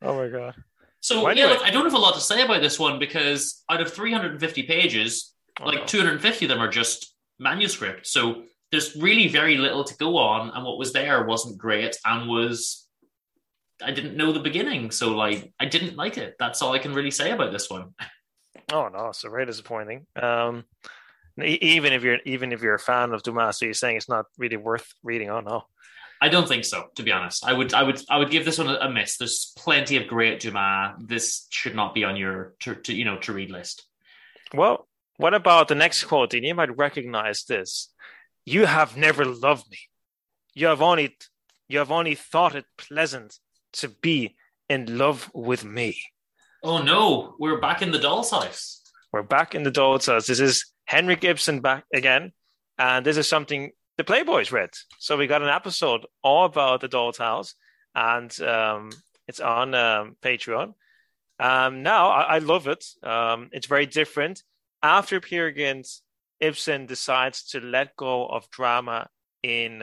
Oh, my God. So, yeah, look, I don't have a lot to say about this one, because out of 350 pages, 250 of them are just manuscript. So there's really very little to go on, and what was there wasn't great, and I didn't know the beginning, so I didn't like it. That's all I can really say about this one. Oh no, so very disappointing. Even if you're a fan of Dumas, so you're saying it's not really worth reading? Oh no, I don't think so. To be honest, I would give this one a miss. There's plenty of great Dumas. This should not be on your to read list. Well, what about the next quote? Dean, you might recognize this. You have never loved me. You have only thought it pleasant to be in love with me. Oh no, we're back in the Doll's House. This is Henrik Ibsen back again. And this is something the Playboys read. So we got an episode all about the Doll's House. And it's on Patreon. Now, I love it. It's very different. After Peer Gynt, Ibsen decides to let go of drama in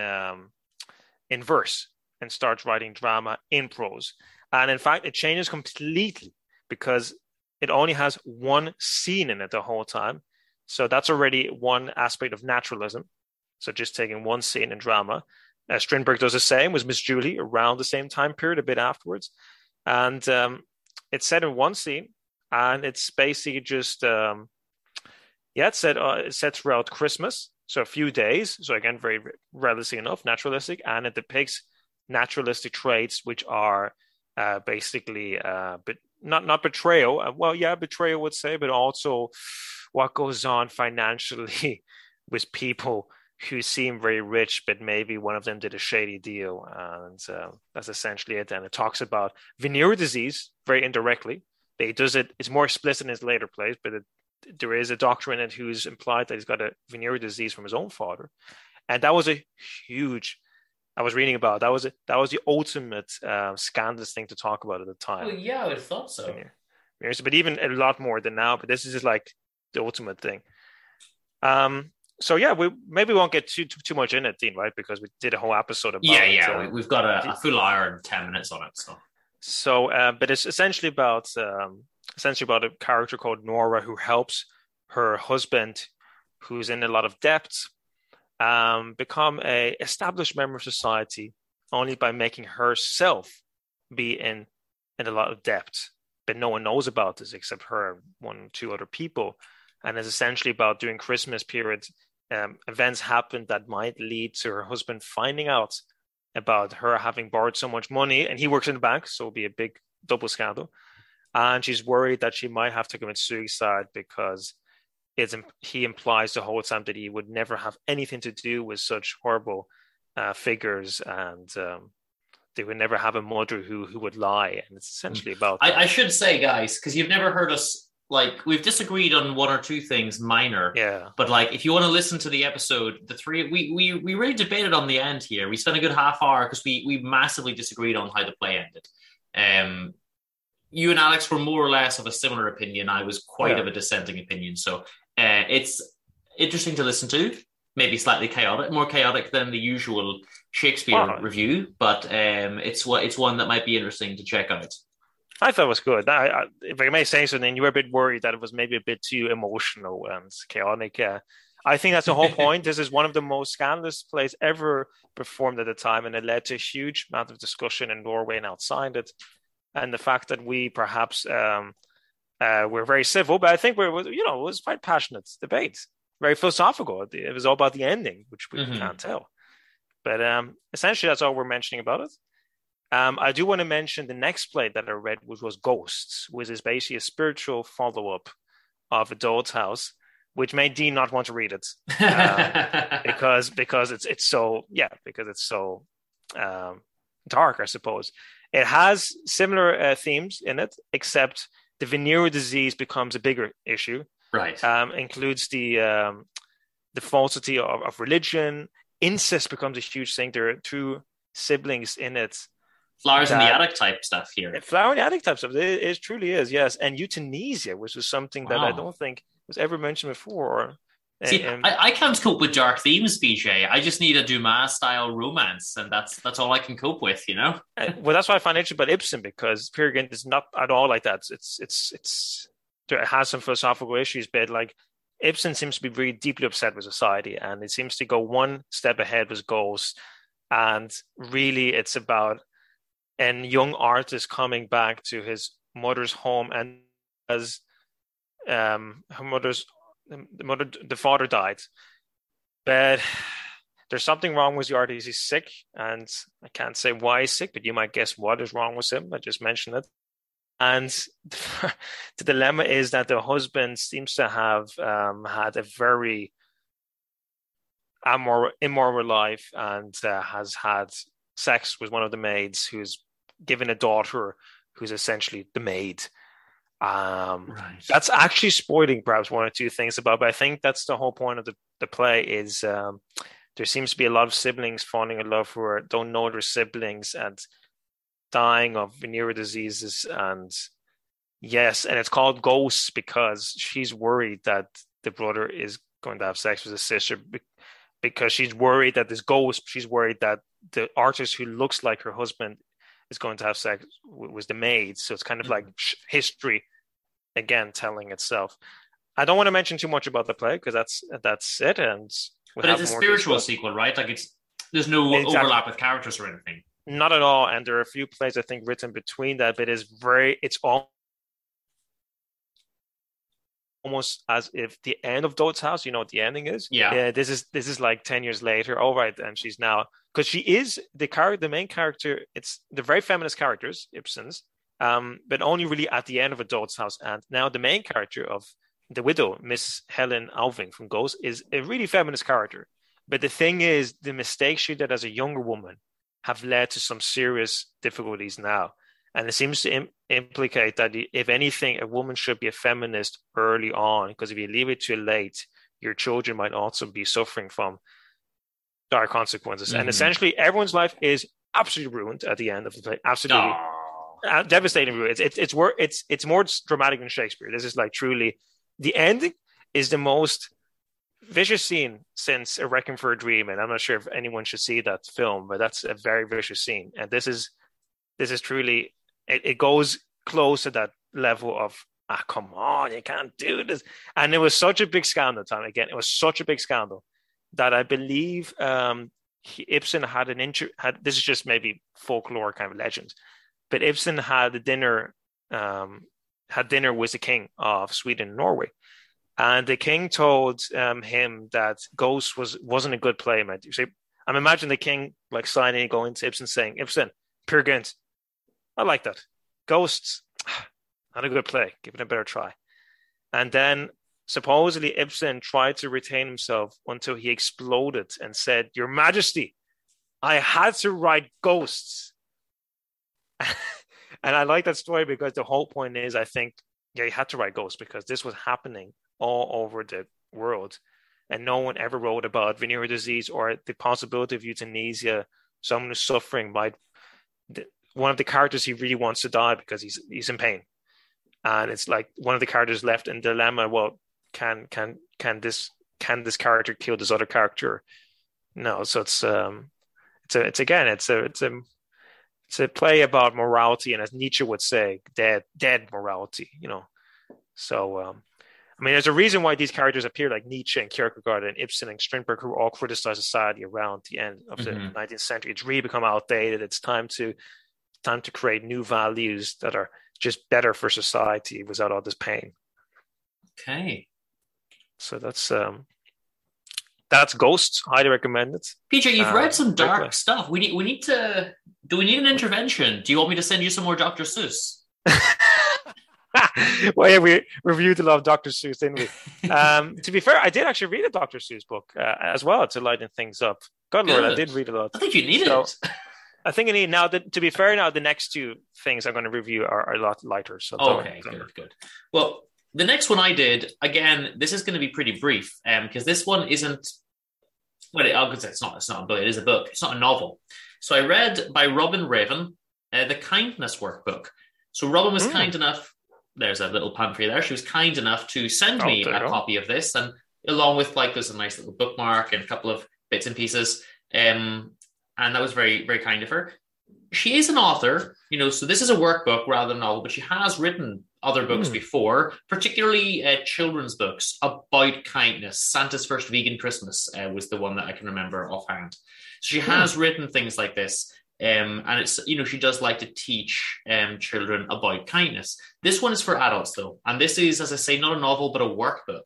verse and starts writing drama in prose. And in fact, it changes completely because it only has one scene in it the whole time. So that's already one aspect of naturalism. So just taking one scene in drama. Strindberg does the same with Miss Julie around the same time period, a bit afterwards. And it's set in one scene, and it's basically just... it's set throughout Christmas, so a few days. So again, very realistic enough, naturalistic, and it depicts naturalistic traits, which are not betrayal. Betrayal I would say, but also what goes on financially with people who seem very rich, but maybe one of them did a shady deal, and that's essentially it. And it talks about venereal disease very indirectly. But it does it. It's more explicit in his later plays, but there is a doctor in it who's implied that he's got a venereal disease from his own father. And that was I was reading about, that was the ultimate scandalous thing to talk about at the time. Well, yeah, I would have thought so. But even a lot more than now, but this is just like the ultimate thing. So we won't get too much in it, Dean, right? Because we did a whole episode about it. Yeah, we've got a full hour and 10 minutes on it. So, but it's essentially about a character called Nora who helps her husband, who's in a lot of debt, become an established member of society only by making herself be in a lot of debt. But no one knows about this except her and 1 or 2 other people. And it's essentially about during Christmas period, events happen that might lead to her husband finding out about her having borrowed so much money. And he works in the bank, so it'll be a big double scandal. And she's worried that she might have to commit suicide because he implies the whole time that he would never have anything to do with such horrible figures, and they would never have a mother who would lie. And it's essentially about that. I should say, guys, because you've never heard us, we've disagreed on 1 or 2 things minor. Yeah. But, if you want to listen to the episode, the three, we really debated on the end here. We spent a good half hour because we massively disagreed on how the play ended. You and Alex were more or less of a similar opinion. I was quite of a dissenting opinion. So it's interesting to listen to, maybe slightly chaotic, more chaotic than the usual Shakespeare review, but it's one that might be interesting to check out. I thought it was good. If I may say something, you were a bit worried that it was maybe a bit too emotional and chaotic. I think that's the whole point. This is one of the most scandalous plays ever performed at the time, and it led to a huge amount of discussion in Norway and outside it. And the fact that we perhaps were very civil, but I think it was quite passionate debate, very philosophical. It was all about the ending, which we can't tell. But essentially, that's all we're mentioning about it. I do want to mention the next play that I read, which was Ghosts, which is basically a spiritual follow-up of A Doll's House, which made Dean not want to read it because it's so dark, I suppose. It has similar themes in it, except the venereal disease becomes a bigger issue. Right. Includes the falsity of religion. Incest becomes a huge thing. There are 2 siblings in it. Flowers in the attic type stuff here. Flower in the attic type stuff. It truly is, yes. And euthanasia, which was something that I don't think was ever mentioned before. See, I can't cope with dark themes, PJ. I just need a Dumas-style romance, and that's all I can cope with, you know? Well, that's why I find it interesting about Ibsen, because Peer Gynt is not at all like that. It has some philosophical issues, but like Ibsen seems to be very deeply upset with society, and it seems to go one step ahead with Ghosts. And really, it's about a young artist coming back to his mother's home, and as her mother's... The father died, but there's something wrong with the artist. He's sick, and I can't say why he's sick, but you might guess what is wrong with him. I just mentioned it. And the dilemma is that the husband seems to have had a very immoral life, and has had sex with one of the maids, who's given a daughter who's essentially the maid. Right. That's actually spoiling perhaps one or two things about, but I think that's the whole point of the play is there seems to be a lot of siblings falling in love who don't know their siblings and dying of venereal diseases. And yes, and it's called Ghosts because she's worried that the brother is going to have sex with his sister because she's worried that this ghost, she's worried that the artist who looks like her husband is going to have sex with the maid. So it's kind of like history again telling itself. I don't want to mention too much about the play because that's it. And we'll but it's a spiritual sequel, right? Like there's no overlap with characters or anything. Not at all. And there are a few plays I think written between that, but it's almost as if the end of Dodd's House, you know what the ending is? Yeah. This is like 10 years later. All right. And she's now, because she is the character, the main character. It's the very feminist characters, Ibsen's. But only really at the end of A Doll's House. And now the main character of the widow, Miss Helen Alving from Ghosts, is a really feminist character. But the thing is, the mistakes she did as a younger woman have led to some serious difficulties now. And it seems to implicate that, if anything, a woman should be a feminist early on, because if you leave it too late, your children might also be suffering from dire consequences. Mm-hmm. And essentially, everyone's life is absolutely ruined at the end of the play. Absolutely. Oh. Devastating. It's more dramatic than Shakespeare. This is like truly the ending is the most vicious scene since A Requiem for a Dream, and I'm not sure if anyone should see that film, but that's a very vicious scene. And this is truly it goes close to that level of come on, you can't do this. And it was such a big scandal time. Again, it was such a big scandal that I believe Ibsen had an this is just maybe folklore kind of legend. But Ibsen had a dinner, with the king of Sweden and Norway, and the king told him that Ghosts wasn't a good play. I'm imagining the king like signing, going to Ibsen, saying, "Ibsen, Peer Gynt, I like that. Ghosts, not a good play. Give it a better try." And then supposedly Ibsen tried to retain himself until he exploded and said, "Your Majesty, I had to write Ghosts." And I like that story because the whole point is, I think, you had to write Ghosts because this was happening all over the world. And no one ever wrote about venereal disease or the possibility of euthanasia. Someone who's suffering might... One of the characters, he really wants to die because he's in pain. And it's like one of the characters left in dilemma. Well, can this character kill this other character? No. So it's a play about morality, and as Nietzsche would say, dead morality, you know. So, there's a reason why these characters appear, like Nietzsche and Kierkegaard and Ibsen and Strindberg, who all criticize society around the end of the 19th century. It's really become outdated. It's time to create new values that are just better for society without all this pain. Okay. So that's Ghosts. Highly recommend it. PJ, you've read some dark stuff. We need to... Do we need an intervention? Do you want me to send you some more Dr. Seuss? Well, yeah, we reviewed a lot of Dr. Seuss, didn't we? To be fair, I did actually read a Dr. Seuss book as well to lighten things up. God, Lord, I did read a lot. I think you need it. I think I need now. To be fair, now the next two things I'm going to review are a lot lighter. So good. Well, the next one I did, again, this is going to be pretty brief because this one isn't. Well, I could say it's not a book. It is a book. It's not a novel. So I read by Robin Raven, The Kindness Workbook. So Robin was kind enough, there's a little pun for you there, she was kind enough to send me a copy of this, and along with, like, there's a nice little bookmark and a couple of bits and pieces, and that was very, very kind of her. She is an author, you know, so this is a workbook rather than a novel, but she has written other books before, particularly children's books about kindness. Santa's First Vegan Christmas was the one that I can remember offhand. So she has written things like this, and it's, you know, she does like to teach children about kindness. This one is for adults, though, and this is, as I say, not a novel, but a workbook.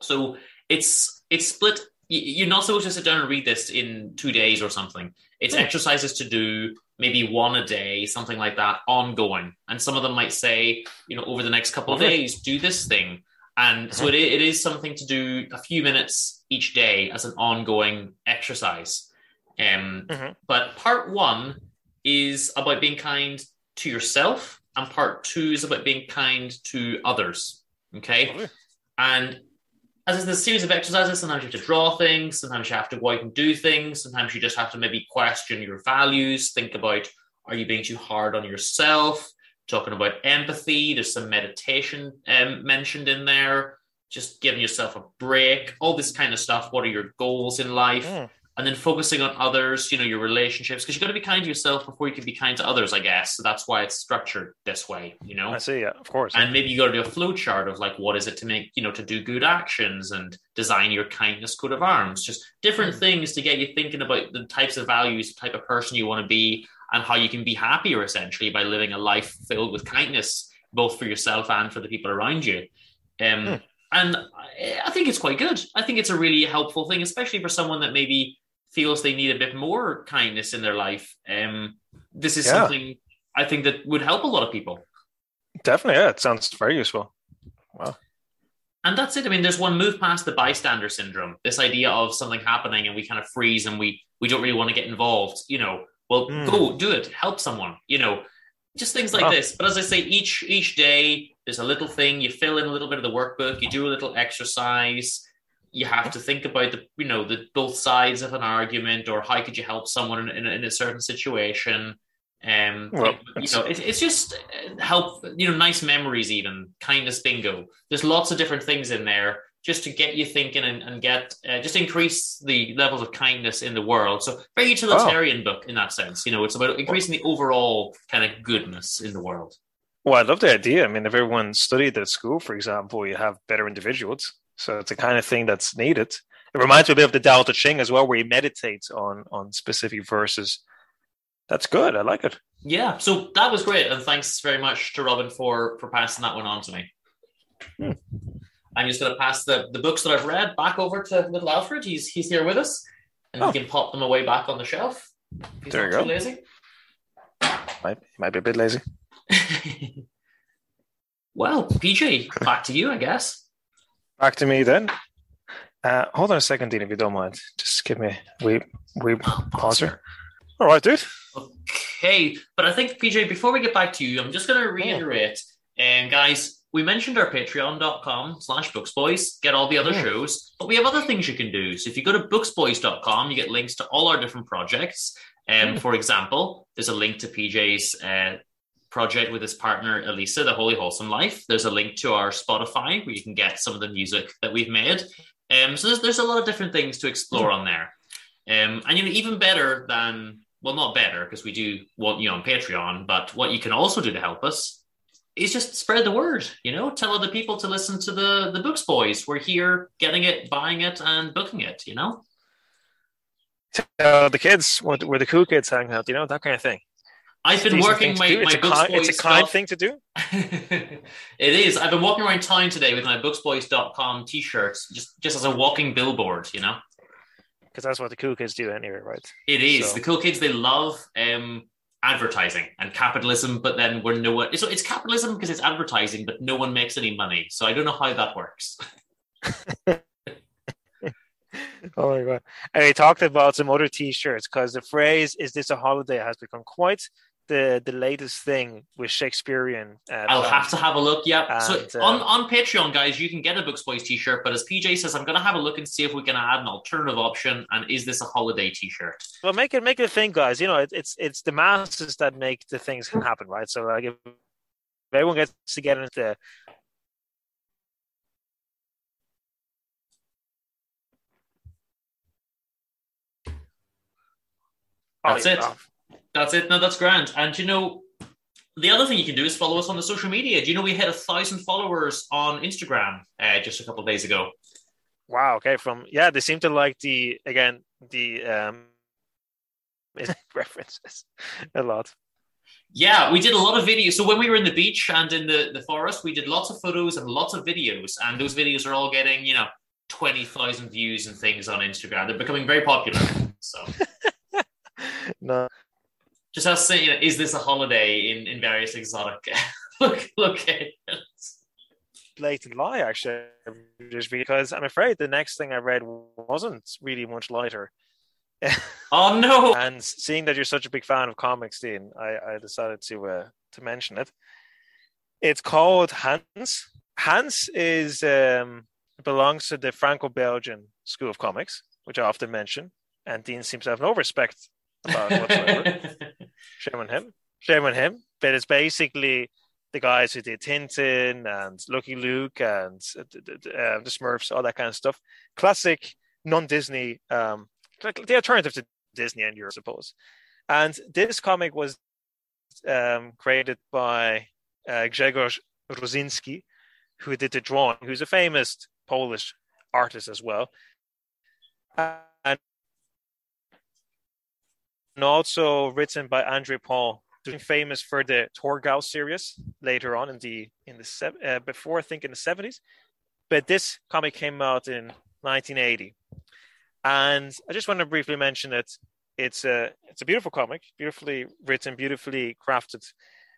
So it's split. You're not supposed to sit down and read this in 2 days or something. It's exercises to do, maybe one a day, something like that, ongoing. And some of them might say, you know, over the next couple of days, do this thing. And so it is something to do a few minutes each day as an ongoing exercise. But part one is about being kind to yourself, and part two is about being kind to others. Okay? And as it's this series of exercises, sometimes you have to draw things, sometimes you have to go out and do things, sometimes you just have to maybe question your values, think about, are you being too hard on yourself? Talking about empathy, there's some meditation mentioned in there, just giving yourself a break, all this kind of stuff. What are your goals in life? And then focusing on others, you know, your relationships, because you've got to be kind to yourself before you can be kind to others, I guess. So that's why it's structured this way, you know? I see, yeah, of course. And maybe you got to do a flow chart of, like, what is it to make, you know, to do good actions and design your kindness coat of arms, just different things to get you thinking about the types of values, the type of person you want to be, and how you can be happier, essentially, by living a life filled with kindness, both for yourself and for the people around you. And I think it's quite good. I think it's a really helpful thing, especially for someone that maybe feels they need a bit more kindness in their life. This is something I think that would help a lot of people. Definitely, yeah. It sounds very useful. Wow. And that's it. I mean, there's one, move past the bystander syndrome, this idea of something happening and we kind of freeze and we don't really want to get involved. You know, well, go do it, help someone, you know, just things like this. But as I say, each day there's a little thing, you fill in a little bit of the workbook, you do a little exercise. You have to think about the, you know, the both sides of an argument, or how could you help someone in a certain situation? Well, you know, it's just help, you know, nice memories, even kindness bingo. There's lots of different things in there just to get you thinking and get just increase the levels of kindness in the world. So very utilitarian book in that sense. You know, it's about increasing the overall kind of goodness in the world. Well, I love the idea. I mean, if everyone studied at school, for example, you have better individuals. So it's the kind of thing that's needed. It reminds me a bit of the Tao Te Ching as well, where you meditate on specific verses. That's good. I like it. Yeah. So that was great. And thanks very much to Robin for passing that one on to me. I'm just going to pass the books that I've read back over to little Alfred. He's here with us. And he can pop them away back on the shelf. He's there you go. Too lazy. Might be a bit lazy. Well, PJ, back to you, I guess. Back to me then. Hold on a second, Dean, if you don't mind. Just give me a wee pause here. All right, dude. Okay, but I think, PJ, before we get back to you, I'm just going to reiterate, guys, we mentioned our patreon.com/booksboys, get all the other shows, but we have other things you can do. So if you go to booksboys.com, you get links to all our different projects. For example, there's a link to PJ's project with his partner Elisa, The Holy Wholesome Life. There's a link to our Spotify where you can get some of the music that we've made. So there's a lot of different things to explore on there. And you know, even better than, well, not better, because we do want you on Patreon, but what you can also do to help us is just spread the word, you know, tell other people to listen to the Books Boys. We're here getting it, buying it, and booking it, you know? The kids, where the cool kids hang out, you know, that kind of thing. I've been working my Books Boys. It's a kind thing to do. It is. I've been walking around town today with my booksboys.com t-shirts, just as a walking billboard, you know? Because that's what the cool kids do anyway, right? It is. So. The cool kids, they love advertising and capitalism, but then we're no one... So it's capitalism because it's advertising, but no one makes any money. So I don't know how that works. Oh my God. And he talked about some other t-shirts because the phrase, is this a holiday, has become quite the latest thing with Shakespearean. I'll have to have a look. Yeah. And, so on Patreon, guys, you can get a Books Boys t-shirt, but as PJ says, I'm going to have a look and see if we can add an alternative option. And is this a holiday t-shirt? Well, make it a thing, guys. You know, it's the masses that make the things happen, right? So like, if everyone gets together into. That's it. That's it. No, that's grand. And, you know, the other thing you can do is follow us on the social media. Do you know we hit 1,000 followers on Instagram just a couple of days ago? Wow. Okay. They seem to like the references a lot. Yeah, we did a lot of videos. So when we were in the beach and in the forest, we did lots of photos and lots of videos. And those videos are all getting, 20,000 views and things on Instagram. They're becoming very popular. So... No, just us saying, is this a holiday in various exotic locations? Blatant lie, actually, just because I'm afraid the next thing I read wasn't really much lighter. Oh no! And seeing that you're such a big fan of comics, Dean, I decided to mention it. It's called Hans. Hans is belongs to the Franco-Belgian school of comics, which I often mention, and Dean seems to have no respect. About whatsoever. Shame on him. But it's basically the guys who did Tintin and Lucky Luke and the Smurfs, all that kind of stuff. Classic non-Disney, the alternative to Disney in Europe, I suppose. And this comic was created by Grzegorz Rosinski, who did the drawing, who's a famous Polish artist as well. And also written by André Paul, famous for the Torgau series later on in the 70s. But this comic came out in 1980, and I just want to briefly mention it. It's a beautiful comic, beautifully written, beautifully crafted,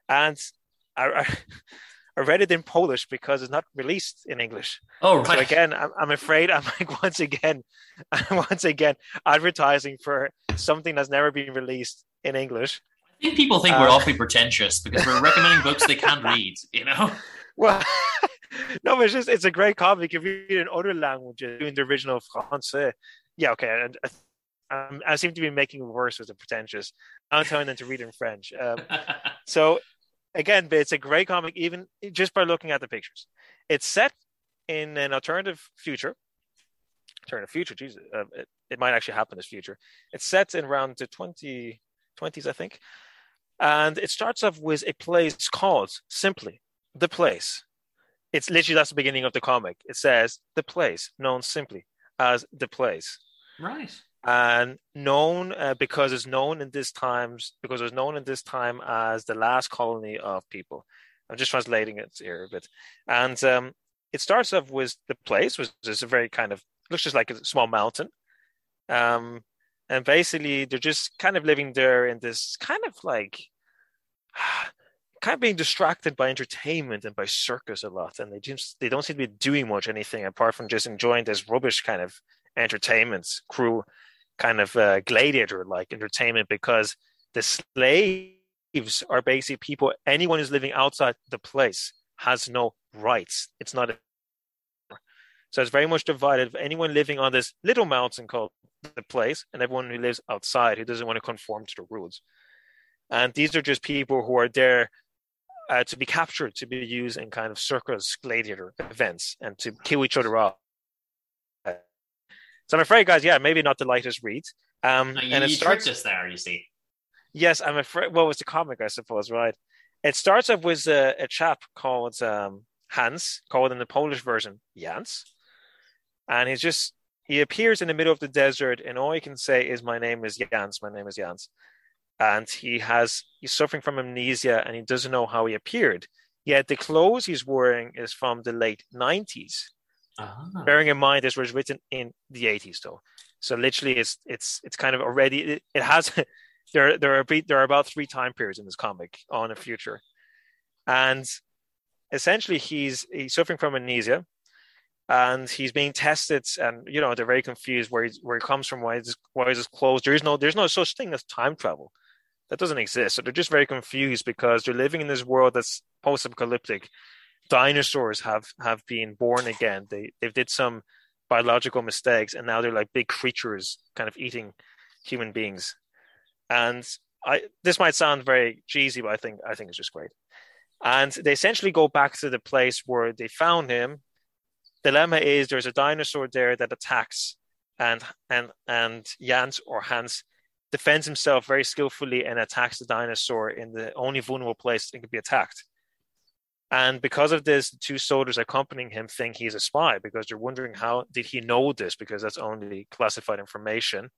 and I read it in Polish because it's not released in English. Oh, right. So again, I'm afraid I'm like once again advertising for something that's never been released in English. I think people think we're awfully pretentious because we're recommending books they can't read. Well, no, but it's a great comic. If you read in other languages, in the original Francais, yeah, okay. And I seem to be making it worse with the pretentious. I'm telling them to read in French. So. Again, but it's a great comic, even just by looking at the pictures. It's set in an alternative future. Jesus, it might actually happen this future. It's set in around the 2020s, I think. And it starts off with a place called simply The Place. It's literally, that's the beginning of the comic. It says The Place, known simply as The Place. Right. And known because it's known in this times because it was known in this time as the last colony of people. I'm just translating it here a bit, and it starts off with The Place, which is a very kind of looks just like a small mountain, and basically they're just kind of living there in this kind of like kind of being distracted by entertainment and by circus a lot, and they don't seem to be doing much anything apart from just enjoying this rubbish kind of entertainment crew. Kind of gladiator-like entertainment, because the slaves are basically people. Anyone who's living outside the place has no rights. It's not. So it's very much divided. Anyone living on this little mountain called the place, and everyone who lives outside who doesn't want to conform to the rules. And these are just people who are there to be captured, to be used in kind of circus gladiator events, and to kill each other off. So I'm afraid, guys, yeah, maybe not the lightest read. You starts just there, you see. Yes, I'm afraid. Well, it's a comic, I suppose, right? It starts up with a chap called Hans, called in the Polish version Jans, and he appears in the middle of the desert, and all he can say is, "My name is Jans," and he's suffering from amnesia, and he doesn't know how he appeared. Yet the clothes he's wearing is from the late 90s. Uh-huh. Bearing in mind this was written in the 80s, though, so literally it's kind of already it has there are about three time periods in this comic on the future, and essentially he's suffering from amnesia, and he's being tested, and they're very confused where he comes from, why his clothes. There's no such thing as time travel. that doesn't exist. So they're just very confused because they're living in this world that's post-apocalyptic. Dinosaurs have been born again. They did some biological mistakes, and now they're like big creatures kind of eating human beings. And this might sound very cheesy, but I think it's just great. And they essentially go back to the place where they found him. Dilemma is there's a dinosaur there that attacks, and Hans defends himself very skillfully and attacks the dinosaur in the only vulnerable place it could be attacked. And because of this, the two soldiers accompanying him think he's a spy because they're wondering how did he know this, because that's only classified information.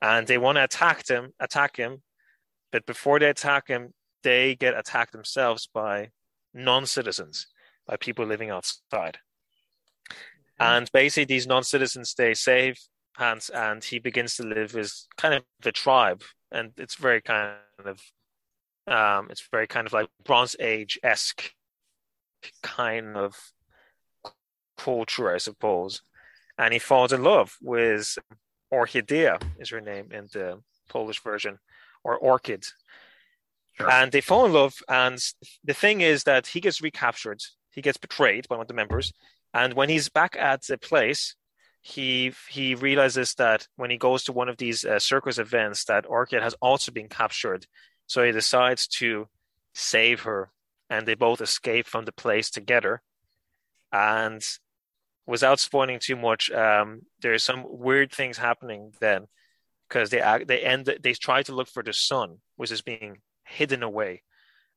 And they want to attack him. But before they attack him, they get attacked themselves by non-citizens, by people living outside. And basically these non-citizens, they save Hans, and he begins to live as kind of a tribe. And it's very kind of like Bronze Age-esque kind of culture, I suppose. And he falls in love with Orchidea, is her name in the Polish version, or Orchid. Sure. And they fall in love. And the thing is that he gets recaptured. He gets betrayed by one of the members. And when he's back at the place, he realizes that when he goes to one of these circus events, that Orchid has also been captured. So he decides to save her, and they both escape from the place together. And without spoiling too much, there are some weird things happening then, because they try to look for the sun, which is being hidden away.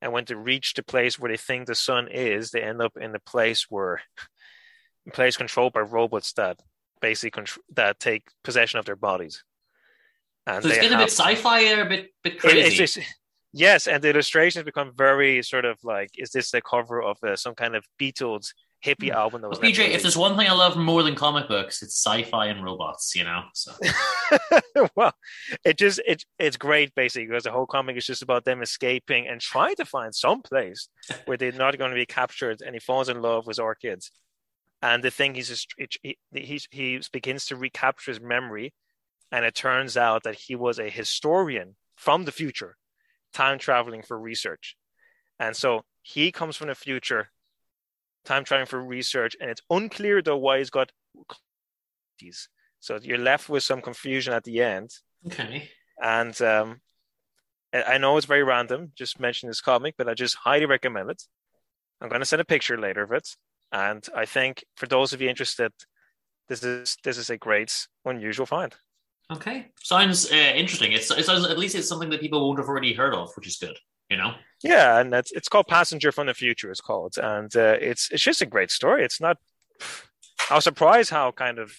And when they reach the place where they think the sun is, they end up in the place where a place controlled by robots that basically that take possession of their bodies. And so it's getting a bit sci-fi and a bit crazy. Yes, and the illustrations become very sort of like, is this the cover of some kind of Beatles hippie album? That was PJ, if there's one thing I love more than comic books, it's sci-fi and robots, you know? So. Well, it's great, basically, because the whole comic is just about them escaping and trying to find some place where they're not going to be captured, and he falls in love with Orchids. And the thing is, he begins to recapture his memory. And it turns out that he was a historian from the future, time traveling for research. And so he comes from the future, time traveling for research. And it's unclear, though, why he's got these. So you're left with some confusion at the end. Okay. And I know it's very random, just mentioning this comic, but I just highly recommend it. I'm going to send a picture later of it. And I think for those of you interested, this is a great, unusual find. Okay, sounds interesting. It sounds, at least it's something that people won't have already heard of, which is good, you know. Yeah, and it's called Passenger from the Future. It's called, and it's just a great story. It's not. I was surprised how kind of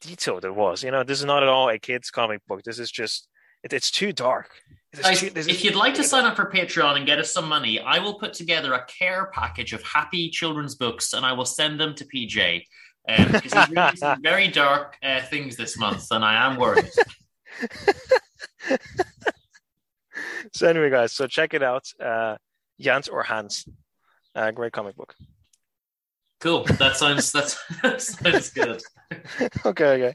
detailed it was. You know, this is not at all a kid's comic book. This is just it's too dark. If you'd like to sign up for Patreon and get us some money, I will put together a care package of happy children's books, and I will send them to PJ. Because he's reading some very dark things this month, and I am worried. So anyway, guys, so check it out. Hans, great comic book. Cool. That sounds good. Okay.